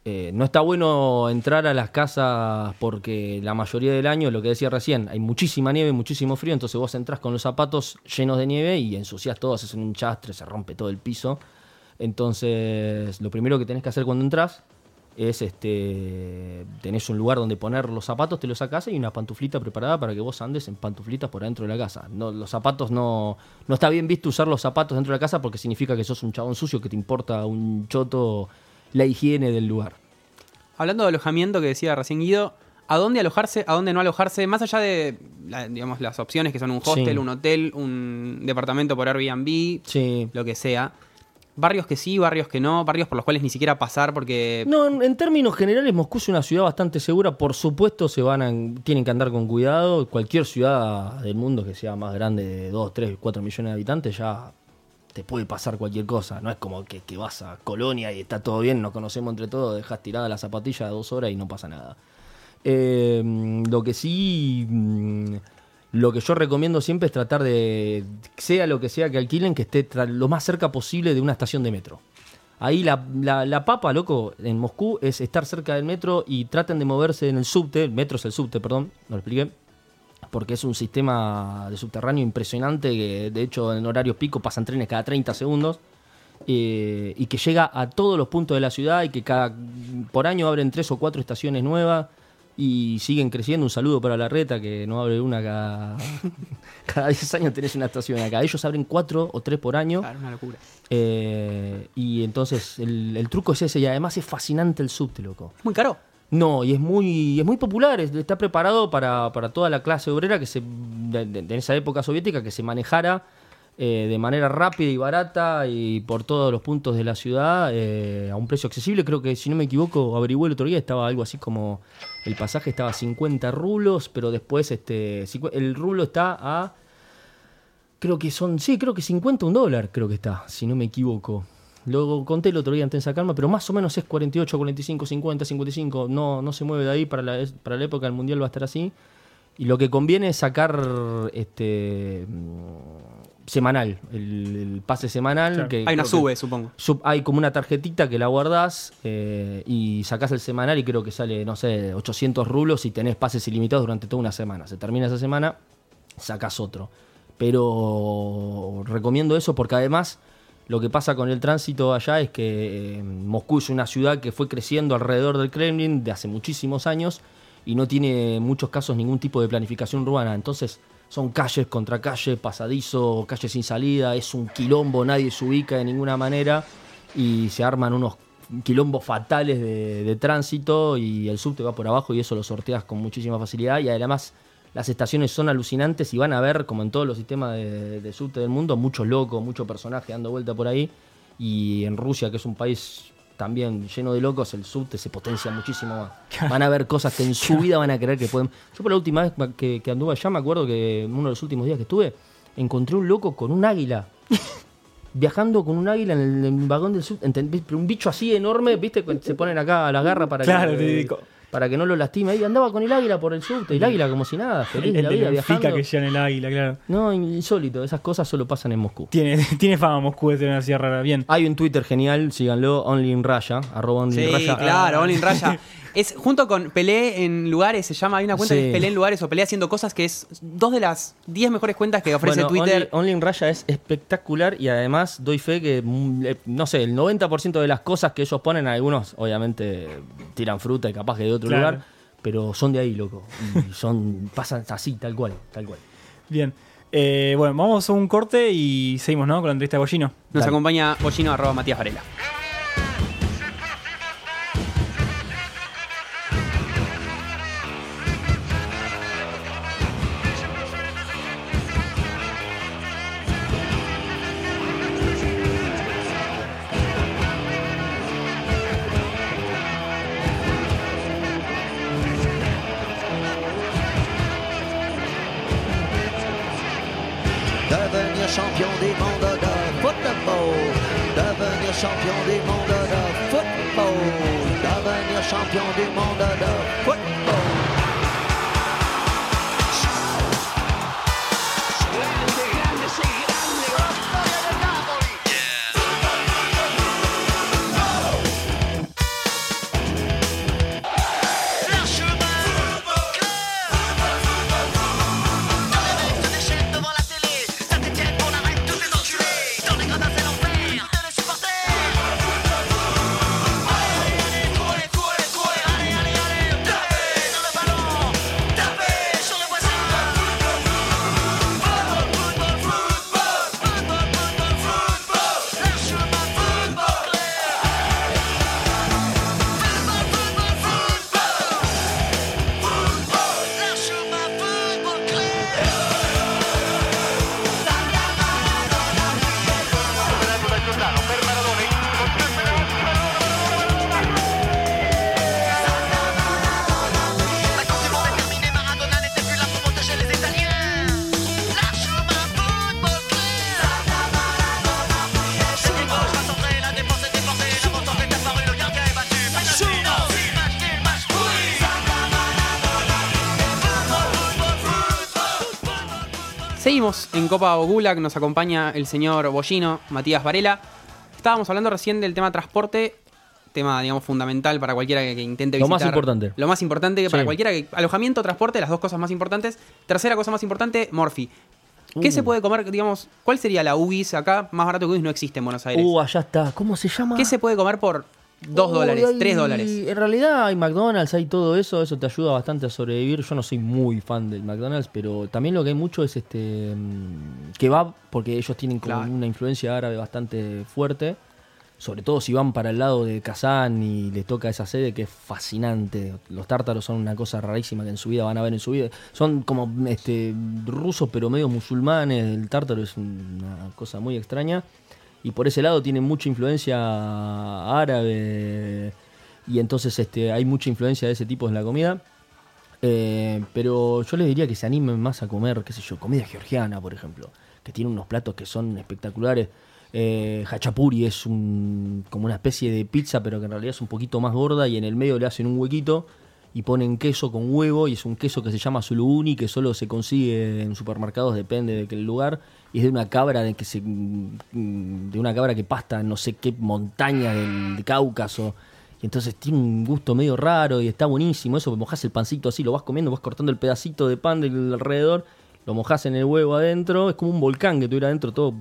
eh, no está bueno entrar a las casas porque la mayoría del año, lo que decía recién, hay muchísima nieve, muchísimo frío, entonces vos entrás con los zapatos llenos de nieve y ensuciás todo, haces un chastre, se rompe todo el piso. Entonces, lo primero que tenés que hacer cuando entras es este tenés un lugar donde poner los zapatos, te los sacás y una pantuflita preparada para que vos andes en pantuflitas por adentro de la casa. No, los zapatos no no está bien visto usar los zapatos dentro de la casa porque significa que sos un chabón sucio, que te importa un choto la higiene del lugar. Hablando de alojamiento que decía recién Guido, ¿a dónde alojarse, a dónde no alojarse? Más allá de la, digamos, las opciones que son un hostel, sí. un hotel, un departamento por Airbnb, sí. lo que sea. Barrios que sí, barrios que no, barrios por los cuales ni siquiera pasar porque... No, en, en términos generales Moscú es una ciudad bastante segura. Por supuesto se van a, tienen que andar con cuidado. Cualquier ciudad del mundo que sea más grande de dos, tres, cuatro millones de habitantes ya te puede pasar cualquier cosa. No es como que, que vas a Colonia y está todo bien, nos conocemos entre todos, dejas tirada la zapatilla dos horas y no pasa nada. Eh, lo que sí... Lo que yo recomiendo siempre es tratar de, sea lo que sea que alquilen, que esté tra- lo más cerca posible de una estación de metro. Ahí la, la, la papa, loco, en Moscú es estar cerca del metro y traten de moverse en el subte. El metro es el subte, perdón, no lo expliqué. Porque es un sistema de subterráneo impresionante que, de hecho, en horarios pico pasan trenes cada treinta segundos. Eh, y que llega a todos los puntos de la ciudad y que cada por año abren tres o cuatro estaciones nuevas. Y siguen creciendo. Un saludo para la reta que no abre una cada cada diez años tenés una estación acá. Ellos abren cuatro o tres por año. Claro, una locura. Eh, y entonces el, el truco es ese. Y además es fascinante el subte, loco. Muy caro. No, y es muy es muy popular. Está preparado para, para toda la clase obrera que se de, de, de esa época soviética que se manejara eh, de manera rápida y barata y por todos los puntos de la ciudad eh, a un precio accesible. Creo que, si no me equivoco, averigué el otro día, estaba algo así como... El pasaje estaba a cincuenta rublos, pero después este el rublo está a... Creo que son... Sí, creo que cincuenta, un dólar creo que está, si no me equivoco. Lo conté el otro día antes de sacarme, pero más o menos es cuarenta y ocho, cuarenta y cinco, cincuenta, cincuenta y cinco. No, no se mueve de ahí, para la, para la época del Mundial va a estar así. Y lo que conviene es sacar este semanal, el, el pase semanal. Claro. Que hay una sube, que, supongo. Sub, hay como una tarjetita que la guardás eh, y sacás el semanal y creo que sale, no sé, ochocientos rublos y tenés pases ilimitados durante toda una semana. Se termina esa semana, sacás otro. Pero recomiendo eso porque además lo que pasa con el tránsito allá es que eh, Moscú es una ciudad que fue creciendo alrededor del Kremlin de hace muchísimos años y no tiene en muchos casos ningún tipo de planificación urbana. Entonces... Son calles contra calles, pasadizo, calles sin salida, es un quilombo, nadie se ubica de ninguna manera y se arman unos quilombos fatales de, de tránsito y el subte va por abajo y eso lo sorteas con muchísima facilidad y además las estaciones son alucinantes y van a ver, como en todos los sistemas de, de subte del mundo, muchos locos, muchos personajes dando vuelta por ahí y en Rusia, que es un país también lleno de locos, el subte se potencia muchísimo más. Van a ver cosas que en su vida van a creer que pueden... Yo por la última vez que, que anduve allá, me acuerdo que en uno de los últimos días que estuve, encontré un loco con un águila. Viajando con un águila en el, en el vagón del subte. Un bicho así enorme, ¿viste? Se ponen acá a la garra para, claro, que, para que no lo lastime. Y andaba con el águila por el subte. El águila como si nada, feliz de la vida, viajando. Que llevan el águila, claro. No, insólito. Esas cosas solo pasan en Moscú. Tiene, tiene fama Moscú de tener una ciudad rara. Bien. Hay un Twitter genial, síganlo, onlyinraya, arroba onlyinraya. Sí, claro, onlyinraya. Es junto con Pelé en lugares, se llama, hay una cuenta sí. que es Pelé en lugares o Pelé haciendo cosas, que es dos de las diez mejores cuentas que ofrece, bueno, Twitter. Only, Only in Raya es espectacular y además doy fe que, no sé, el noventa por ciento de las cosas que ellos ponen, algunos obviamente tiran fruta y capaz que de otro claro. lugar, pero son de ahí, loco. Y son, pasan así, tal cual, tal cual. Bien. Eh, bueno, vamos a un corte y seguimos, ¿no? Con la entrevista de Bollino. Nos Dale. acompaña Bollino, arroba Matías Varela. Champion du monde de football, devenir champion du monde de football. seguimos en Copa Ogulag, nos acompaña el señor Bollino, Matías Varela. Estábamos hablando recién del tema transporte, tema, digamos, fundamental para cualquiera que, que intente visitar. Lo más importante. Lo más importante, que para sí. cualquiera que... Alojamiento, transporte, las dos cosas más importantes. Tercera cosa más importante, Morphy. ¿Qué uh. se puede comer, digamos, cuál sería la U B I S acá? Más barato que U B I S no existe en Buenos Aires. Uh, allá está. ¿Cómo se llama? ¿Qué se puede comer por dos oh, dólares, hay, tres dólares? En realidad hay McDonald's, hay todo eso. Eso te ayuda bastante a sobrevivir. Yo no soy muy fan del McDonald's, pero también lo que hay mucho es este kebab, porque ellos tienen como claro. una influencia árabe bastante fuerte. Sobre todo si van para el lado de Kazán y les toca esa sede, que es fascinante. Los tártaros son una cosa rarísima que en su vida van a ver en su vida. Son como este, rusos pero medio musulmanes. El tártaro es una cosa muy extraña. Y por ese lado tienen mucha influencia árabe. Y entonces este, hay mucha influencia de ese tipo en la comida. Eh, pero yo les diría que se animen más a comer, qué sé yo, comida georgiana, por ejemplo. Que tiene unos platos que son espectaculares. Eh, hachapuri es un, como una especie de pizza, pero que en realidad es un poquito más gorda y en el medio le hacen un huequito y ponen queso con huevo, y es un queso que se llama suluguni, que solo se consigue en supermercados, depende del lugar, y es de una cabra de que se de una cabra que pasta en no sé qué montaña del Cáucaso, y entonces tiene un gusto medio raro y está buenísimo. Eso, mojás el pancito así, lo vas comiendo, vas cortando el pedacito de pan del alrededor, lo mojás en el huevo adentro, es como un volcán que tuviera adentro todo.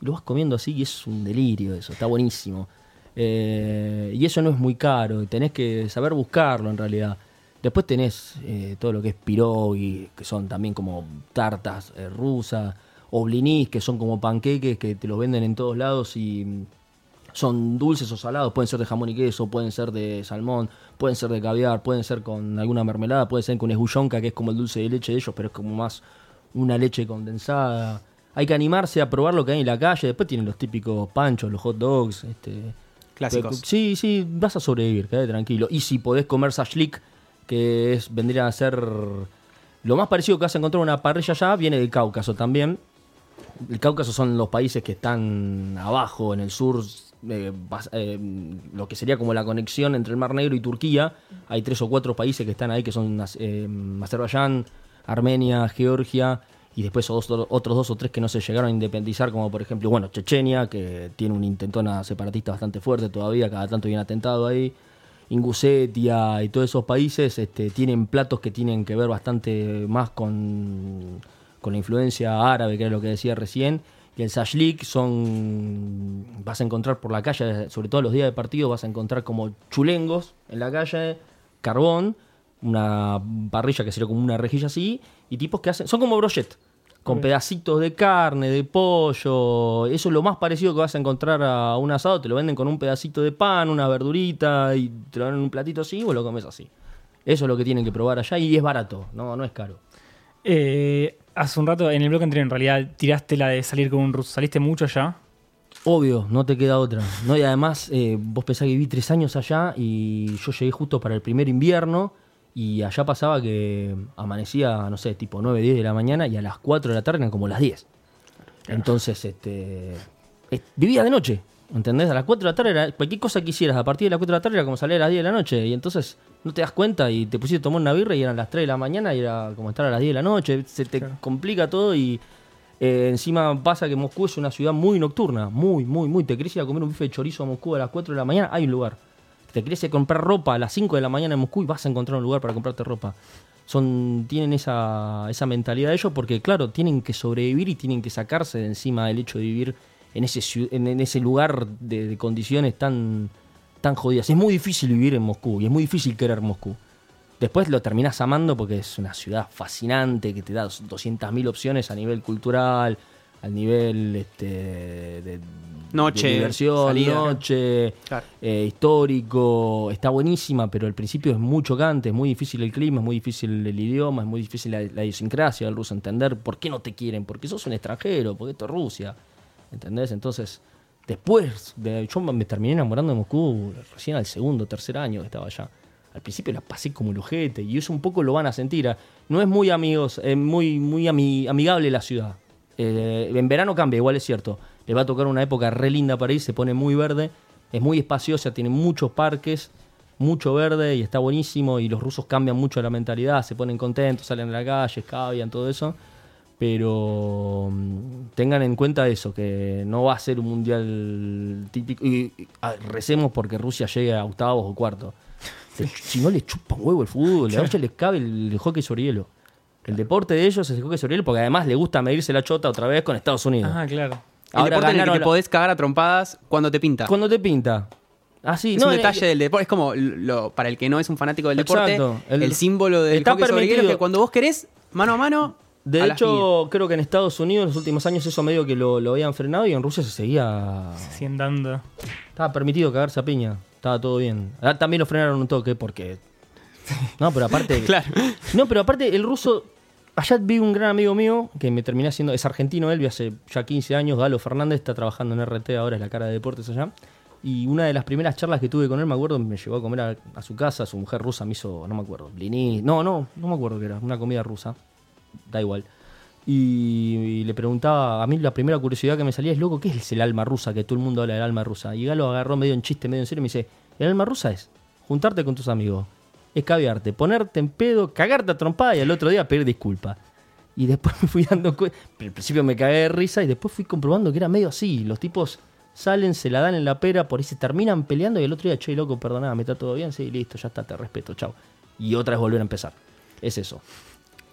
Lo vas comiendo así y es un delirio eso, está buenísimo. Eh, y eso no es muy caro, tenés que saber buscarlo en realidad. Después tenés eh, todo lo que es pirogi, que son también como tartas eh, rusas, oblinis, que son como panqueques que te los venden en todos lados y son dulces o salados, pueden ser de jamón y queso, pueden ser de salmón, pueden ser de caviar, pueden ser con alguna mermelada, pueden ser con esgullonca, que es como el dulce de leche de ellos, pero es como más una leche condensada. Hay que animarse a probar lo que hay en la calle. Después tienen los típicos panchos, los hot dogs. Este, Clásicos. Pero, sí, sí, vas a sobrevivir, quédate tranquilo. Y si podés comer sashlik, que es, vendría a ser lo más parecido que vas a encontrar una parrilla allá, viene del Cáucaso también. El Cáucaso son los países que están abajo, en el sur, eh, eh, lo que sería como la conexión entre el Mar Negro y Turquía. Hay tres o cuatro países que están ahí, que son eh, Azerbaiyán, Armenia, Georgia... Y después otros dos o tres que no se llegaron a independizar, como por ejemplo, bueno, Chechenia, que tiene una intentona separatista bastante fuerte todavía, cada tanto viene atentado ahí. Ingusetia y todos esos países este, tienen platos que tienen que ver bastante más con, con la influencia árabe, que es lo que decía recién. Y el sashlik son, vas a encontrar por la calle, sobre todo los días de partido, vas a encontrar como chulengos en la calle, carbón, una parrilla que sería como una rejilla así, y tipos que hacen... Son como brochettes, con okay. pedacitos de carne, de pollo... Eso es lo más parecido que vas a encontrar a un asado. Te lo venden con un pedacito de pan, una verdurita, y te lo dan en un platito así, y vos lo comes así. Eso es lo que tienen que probar allá, y es barato, no, no es caro. Eh, hace un rato, en el bloque anterior, en realidad, tiraste la de salir con un ruso. ¿Saliste mucho allá? Obvio, no te queda otra. No, y además, eh, vos pensás que viví tres años allá, y yo llegué justo para el primer invierno... Y allá pasaba que amanecía, no sé, tipo nueve, diez de la mañana y a las cuatro de la tarde eran como las diez. Entonces, este vivía de noche, ¿entendés? A las cuatro de la tarde, era, cualquier cosa que hicieras a partir de las cuatro de la tarde era como salir a las diez de la noche. Y entonces no te das cuenta y te pusiste a tomar una birra y eran las tres de la mañana y era como estar a las diez de la noche. Se te claro. complica todo y eh, encima pasa que Moscú es una ciudad muy nocturna, muy, muy, muy. Te querés ir a comer un bife de chorizo a Moscú a las cuatro de la mañana, hay un lugar. Te querés comprar ropa a las cinco de la mañana en Moscú y vas a encontrar un lugar para comprarte ropa. Son, tienen esa, esa mentalidad de ellos porque, claro, tienen que sobrevivir y tienen que sacarse de encima el hecho de vivir en ese, en ese lugar de, de condiciones tan, tan jodidas. Es muy difícil vivir en Moscú y es muy difícil querer Moscú. Después lo terminás amando porque es una ciudad fascinante que te da doscientas mil opciones a nivel cultural, al nivel este, de... Noche, de diversión, salida, noche, claro. eh, histórico, está buenísima, pero al principio es muy chocante, es muy difícil el clima, es muy difícil el idioma, es muy difícil la, la idiosincrasia del ruso, entender por qué no te quieren, porque sos un extranjero, porque esto es Rusia, ¿entendés? Entonces, después, de, yo me terminé enamorando de Moscú recién al segundo, tercer año que estaba allá. Al principio la pasé como el ojete y eso un poco lo van a sentir. No es muy amigos, eh, muy, muy ami, amigable la ciudad. Eh, en verano cambia, igual es cierto. Le va a tocar una época re linda para ir, se pone muy verde, es muy espaciosa, tiene muchos parques, mucho verde y está buenísimo. Y los rusos cambian mucho la mentalidad, se ponen contentos, salen a la calle, escabian, todo eso. Pero tengan en cuenta eso, que no va a ser un mundial típico. Y, y, a, recemos porque Rusia llegue a octavos o cuartos. Le, si no, le chupa un huevo el fútbol. Claro. A ellos les cabe el, el hockey sobre hielo. El deporte de ellos es el hockey sobre hielo porque además le gusta medirse la chota otra vez con Estados Unidos. Ah, claro. Ahora, el deporte ganaron, en el que te podés cagar a trompadas cuando te pinta. Cuando te pinta. Ah, sí, es no, un detalle eh, del deporte. Es como, lo, para el que no es un fanático del exacto, deporte, el, el símbolo del hockey sobre hielo es que cuando vos querés, mano a mano... De a hecho, creo que en Estados Unidos en los últimos años eso medio que lo, lo habían frenado y en Rusia se seguía... Se siguen dando. Estaba permitido cagarse a piña. Estaba todo bien. También lo frenaron un toque porque... No, pero aparte... claro. No, pero aparte el ruso... Allá vi un gran amigo mío que me terminé haciendo... Es argentino él, hace ya quince años. Galo Fernández está trabajando en R T ahora, es la cara de deportes allá. Y una de las primeras charlas que tuve con él, me acuerdo, me llevó a comer a, a su casa. Su mujer rusa me hizo... No me acuerdo. Blinis... No, no, no me acuerdo qué era. Una comida rusa. Da igual. Y, y le preguntaba, a mí la primera curiosidad que me salía es, loco, ¿qué es el alma rusa? Que todo el mundo habla del alma rusa. Y Galo agarró medio en chiste, medio en serio, y me dice, el alma rusa es juntarte con tus amigos, escabearte, ponerte en pedo, cagarte a trompada y al otro día pedir disculpas. Y después me fui dando cuenta, al principio me cagué de risa y después fui comprobando que era medio así. Los tipos salen, se la dan en la pera, por ahí se terminan peleando y al otro día, che, loco, perdoná, ¿me está todo bien? Sí, listo, ya está, te respeto, chao. Y otra vez volver a empezar. Es eso.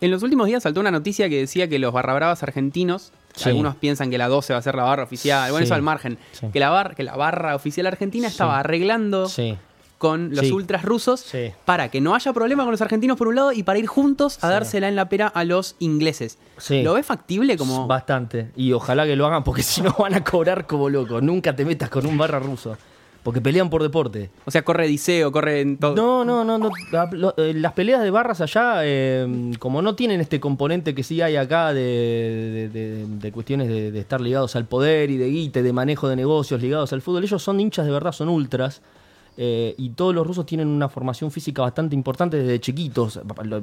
En los últimos días saltó una noticia que decía que los barrabravas argentinos, sí. Algunos piensan que la doce va a ser la barra oficial, bueno, sí. Eso al margen, sí. que, la bar, que la barra oficial argentina sí. estaba arreglando sí. con los sí. ultras rusos sí. para que no haya problema con los argentinos por un lado y para ir juntos a sí. dársela en la pera a los ingleses. Sí. ¿Lo ves factible? Como bastante, y ojalá que lo hagan porque si no van a cobrar como locos. Nunca te metas con un barra ruso. Porque pelean por deporte. O sea, corre Diceo, corre en todo. No, no, no. no. La, lo, las peleas de barras allá, eh, como no tienen este componente que sí hay acá de, de, de, de cuestiones de, de estar ligados al poder y de guite, de manejo de negocios ligados al fútbol, ellos son hinchas de verdad, son ultras. Eh, y todos los rusos tienen una formación física bastante importante desde chiquitos.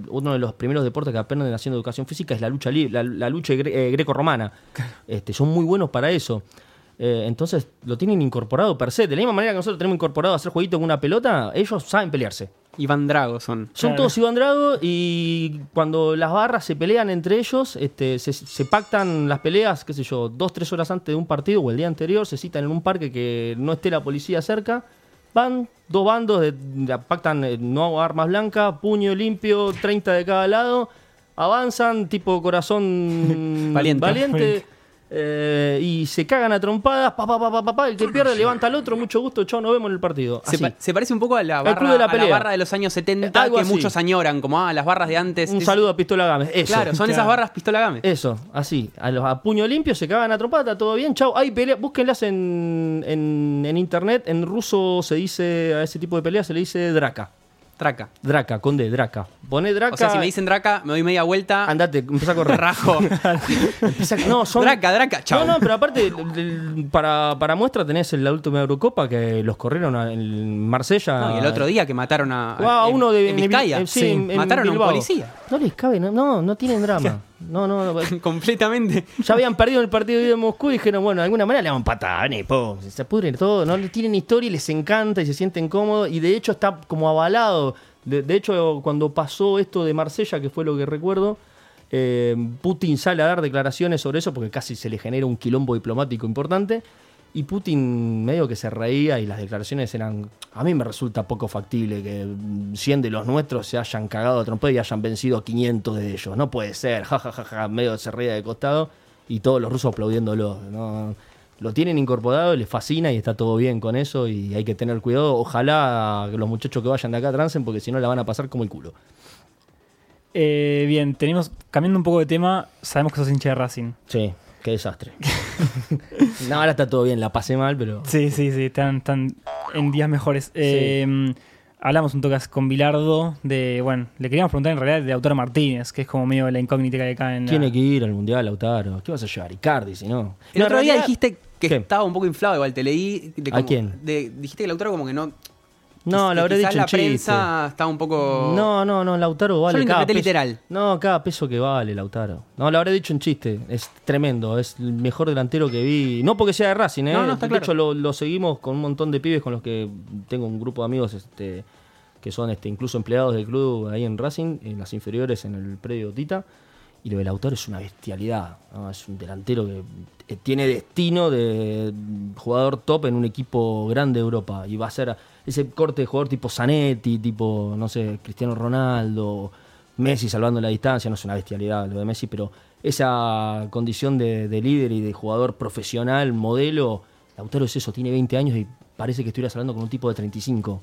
Uno de los primeros deportes que aprenden haciendo educación física es la lucha, la, la lucha gre, eh, greco-romana. Este, son muy buenos para eso. Eh, entonces lo tienen incorporado per se. De la misma manera que nosotros tenemos incorporado a hacer jueguito con una pelota, ellos saben pelearse. Iván Drago son. Son claro. todos Iván Drago y cuando las barras se pelean entre ellos, este, se, se pactan las peleas, qué sé yo, dos, tres horas antes de un partido o el día anterior, se citan en un parque que no esté la policía cerca. Van dos bandos, de, de, pactan eh, no armas blancas, puño limpio, treinta de cada lado. Avanzan, tipo corazón valiente. valiente. Eh, y se cagan a trompadas, pa, pa, pa, pa, pa, pa, el que pierde levanta al otro, mucho gusto, chao, nos vemos en el partido. Así. Se, pa- se parece un poco a la barra de, la, a la barra de los años setenta eh, que así. Muchos añoran, como ah, las barras de antes. Un es... saludo a Pistola Gámez. Eso. Claro, son claro. esas barras Pistola Gámez. Eso, así, a, los, a puño limpio, se cagan a trompadas, todo bien, chao. Hay peleas, búsquenlas en, en, en internet, en ruso se dice a ese tipo de peleas, se le dice draka. Draca. Draca, con D, Draca. Poné Draca. O sea, si me dicen Draca, me doy media vuelta. Andate, empezá a correr. Rajo. a... No, son... Draca, Draca, chao. No, no, pero aparte, para, para muestra tenés la última Eurocopa que los corrieron a, en Marsella. No, y el otro día que mataron a. Wow, a uno de. En Vizcaya. Sí, en, en mataron en a un policía. No les cabe, no, no, no tienen drama. No, no, no. Completamente. Ya habían perdido el partido de Moscú y dijeron, bueno, de alguna manera le van patadas, po. Se pudren todo, no tienen historia y les encanta y se sienten cómodos. Y de hecho está como avalado. De, de hecho, cuando pasó esto de Marsella, que fue lo que recuerdo, eh, Putin sale a dar declaraciones sobre eso porque casi se le genera un quilombo diplomático importante. Y Putin medio que se reía y las declaraciones eran... A mí me resulta poco factible que cien de los nuestros se hayan cagado a trompetas y hayan vencido a quinientos de ellos. No puede ser, jajajaja, ja, ja, ja, medio se reía de costado y todos los rusos aplaudiéndolo. No, lo tienen incorporado, les fascina y está todo bien con eso y hay que tener cuidado. Ojalá que los muchachos que vayan de acá trancen porque si no la van a pasar como el culo. Eh, bien, tenemos cambiando un poco de tema, sabemos que sos hincha de Racing. Sí. Qué desastre. No, ahora está todo bien, la pasé mal, pero... Sí, sí, sí, están, están en días mejores. Sí. Eh, hablamos un tocas con Bilardo de... Bueno, le queríamos preguntar en realidad de Lautaro Martínez, que es como medio la incógnita que hay acá en... La... Tiene que ir al Mundial, Lautaro. ¿Qué vas a llevar? Icardi, si no... El no, otro realidad... día dijiste que ¿Qué? Estaba un poco inflado, igual te leí... De como, ¿A quién? De, dijiste que Lautaro como que no... No, la habré dicho la prensa chiste. Está un poco... No, no, no, Lautaro vale cada peso. Literal. No, cada peso que vale, Lautaro. No, la habré dicho un chiste. Es tremendo. Es el mejor delantero que vi. No porque sea de Racing, ¿eh? No, no, está de claro. hecho, lo, lo seguimos con un montón de pibes con los que tengo un grupo de amigos este, que son este, incluso empleados del club ahí en Racing, en las inferiores, en el predio Tita. Y lo del autor es una bestialidad, ¿no? Es un delantero que tiene destino de jugador top en un equipo grande de Europa. Y va a ser ese corte de jugador tipo Zanetti, tipo, no sé, Cristiano Ronaldo, Messi salvando la distancia. No es una bestialidad lo de Messi, pero esa condición de, de líder y de jugador profesional, modelo, Lautaro es eso, tiene veinte años y parece que estuvieras hablando con un tipo de treinta y cinco.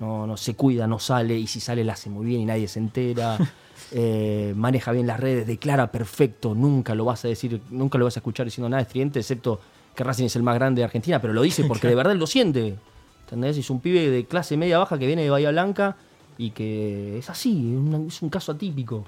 No, no se cuida, no sale, y si sale la hace muy bien y nadie se entera. Eh, maneja bien las redes, declara perfecto, nunca lo vas a decir, nunca lo vas a escuchar diciendo nada estridente, excepto que Racing es el más grande de Argentina, pero lo dice porque de verdad lo siente. ¿Entendés? Es un pibe de clase media baja que viene de Bahía Blanca y que es así, es un caso atípico.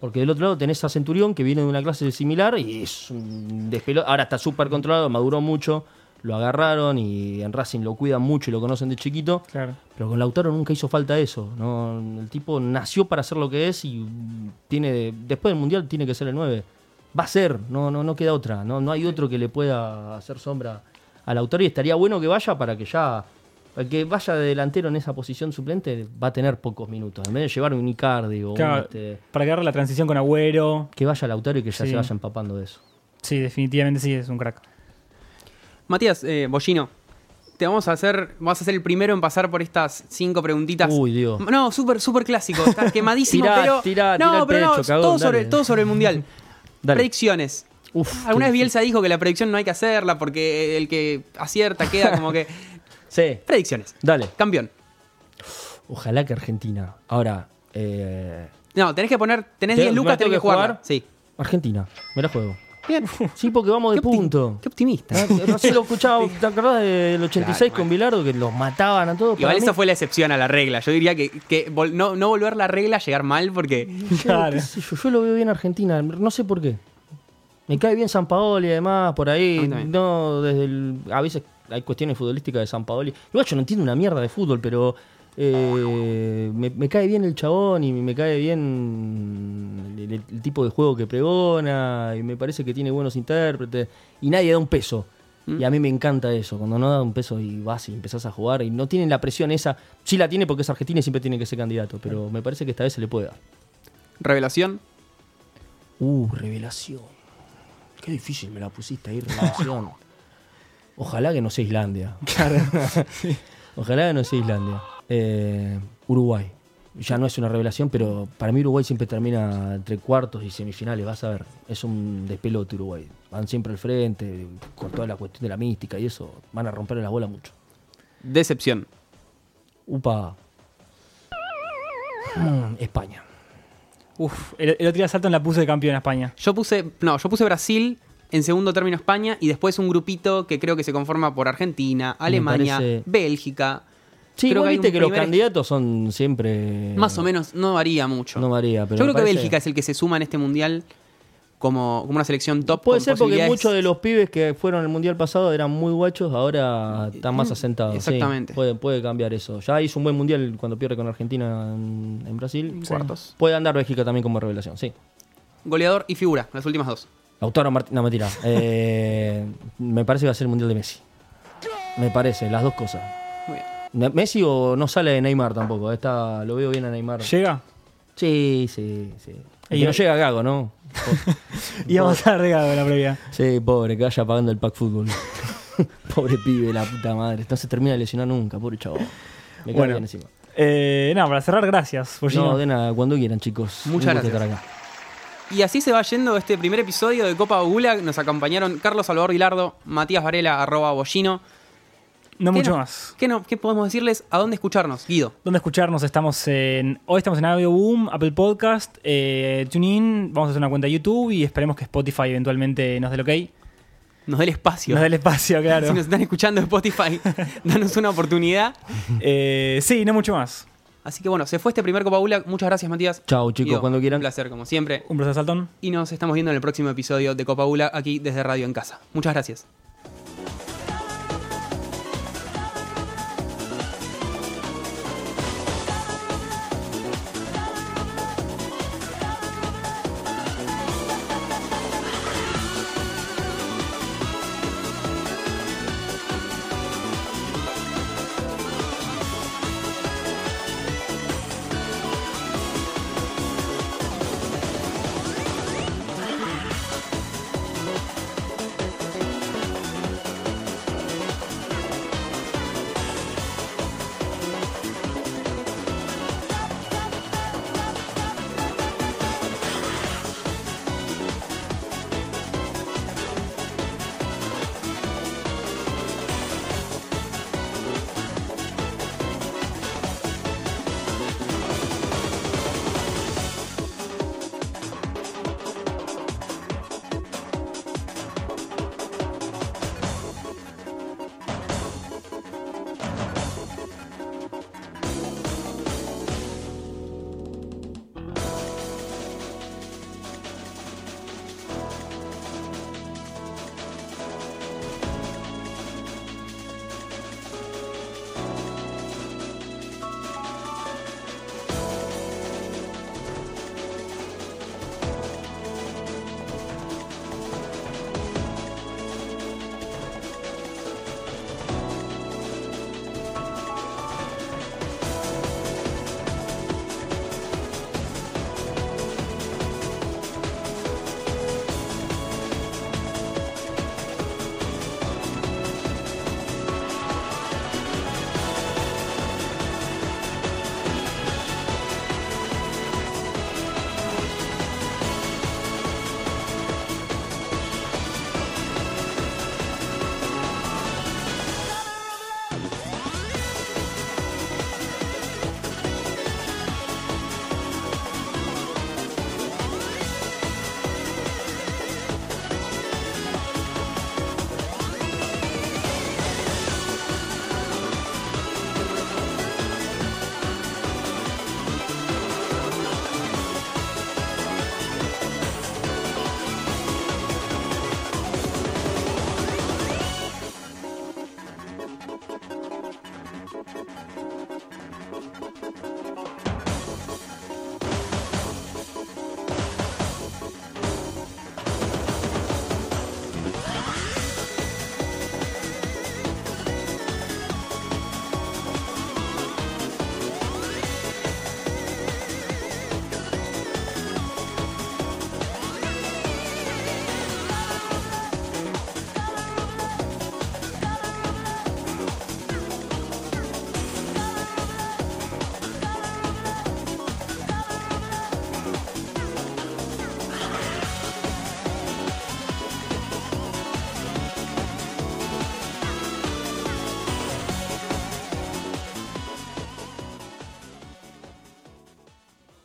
Porque del otro lado tenés a Centurión, que viene de una clase similar y es un despelo. Ahora está súper controlado, maduró mucho, lo agarraron y en Racing lo cuidan mucho y lo conocen de chiquito. Claro. Pero con Lautaro nunca hizo falta eso, ¿no? El tipo nació para ser lo que es y tiene, después del Mundial tiene que ser el nueve. Va a ser, no, no, no queda otra. No, no hay otro que le pueda hacer sombra a Lautaro y estaría bueno que vaya para que ya... El que vaya de delantero en esa posición suplente va a tener pocos minutos. En vez de llevar un Icardi o claro, un... Este, para que agarre la transición con Agüero. Que vaya Lautaro y que ya sí. se vaya empapando de eso. Sí, definitivamente sí, es un crack. Matías, eh, Bollino, te vamos a hacer... Vas a ser el primero en pasar por estas cinco preguntitas. Uy, Dios. No, súper, súper clásico. Estás quemadísimo, tirá, pero... Tirá, no, tirá pero pecho, no, cagón, todo, sobre, todo sobre el Mundial. Dale. Predicciones. Uf, Alguna vez Bielsa dijo que la predicción no hay que hacerla porque el que acierta queda como que... Sí. Predicciones. Dale. Campeón. Ojalá que Argentina. Ahora. Eh... No, tenés que poner. Tenés diez lucas, tenés que jugar. Sí. Argentina. Me la juego. Bien. Sí, porque vamos de qué punto. Optim- qué optimista. No se lo escuchaba. ¿Te acordás del ochenta y seis claro, con Bilardo que los mataban a todos? Igual esa fue la excepción a la regla. Yo diría que, que vol- no, no volver la regla, llegar mal, porque. Yo, claro. qué sé yo, yo lo veo bien Argentina. No sé por qué. Me cae bien Sampaoli, además, por ahí. No, desde el. A veces. Hay cuestiones futbolísticas de Sampaoli. Igual yo no entiendo una mierda de fútbol, pero eh, me, me cae bien el chabón y me cae bien el, el, el tipo de juego que pregona y me parece que tiene buenos intérpretes y nadie da un peso. ¿Mm? Y a mí me encanta eso, cuando no da un peso y vas y empezás a jugar y no tienen la presión esa. Sí la tiene porque es Argentina y siempre tiene que ser candidato, pero me parece que esta vez se le puede dar. ¿Revelación? Uh, revelación. Qué difícil me la pusiste ahí, revelación. Ojalá que no sea Islandia. Claro. Sí. Ojalá que no sea Islandia. Eh, Uruguay. Ya no es una revelación, pero para mí Uruguay siempre termina entre cuartos y semifinales. Vas a ver, es un despelote Uruguay. Van siempre al frente, con toda la cuestión de la mística y eso. Van a romperle las bolas mucho. Decepción. Upa. Mm, España. Uf, el, el otro día Salton la puse de campeón a España. Yo puse, no, yo puse Brasil... En segundo término España y después un grupito que creo que se conforma por Argentina, Alemania, parece... Bélgica. Sí, creo que viste que primer... los candidatos son siempre... Más o menos, no varía mucho. No varía, pero yo creo parece... que Bélgica es el que se suma en este Mundial como, como una selección top. Puede ser porque muchos de los pibes que fueron al Mundial pasado eran muy guachos, ahora están más asentados. Exactamente. Sí, puede, puede cambiar eso. Ya hizo un buen Mundial cuando pierde con Argentina en, en Brasil. Sí. Cuartos. Puede andar Bélgica también como revelación, sí. Goleador y figura, las últimas dos. Lautaro Martínez, no, mentira. Eh, me parece que va a ser el Mundial de Messi. Me parece, las dos cosas. Muy bien. Messi o no sale de Neymar tampoco. Está, lo veo bien a Neymar. ¿Llega? Sí, sí, sí. Y no llega Gago, ¿no? Y vamos a regago en la previa. Sí, pobre, que vaya pagando el pack fútbol. Pobre pibe, la puta madre. No se termina de lesionar nunca, pobre chavo. Me cae bueno, bien encima. Eh, no, para cerrar, gracias. Bollino. No, de nada, cuando quieran, chicos. Muchas gracias. Estar acá. Y así se va yendo este primer episodio de Copa Ogulag. Nos acompañaron Carlos Salvador Bilardo, Matías Varela, arroba Bollino. No mucho no, más. ¿qué, no, ¿Qué podemos decirles? ¿A dónde escucharnos, Guido? ¿Dónde escucharnos? Estamos en Hoy estamos en Audio Boom, Apple Podcast, eh, TuneIn. Vamos a hacer una cuenta de YouTube y esperemos que Spotify eventualmente nos dé el ok. Nos dé el espacio. Nos dé el espacio, claro. Si nos están escuchando en Spotify, danos una oportunidad. eh, sí, no mucho más. Así que bueno, se fue este primer Copa Ogulag. Muchas gracias, Matías. Chao, chicos, Guido, cuando quieran. Un placer, como siempre. Un placer, Salton. Y nos estamos viendo en el próximo episodio de Copa Ogulag aquí desde Radio en Casa. Muchas gracias.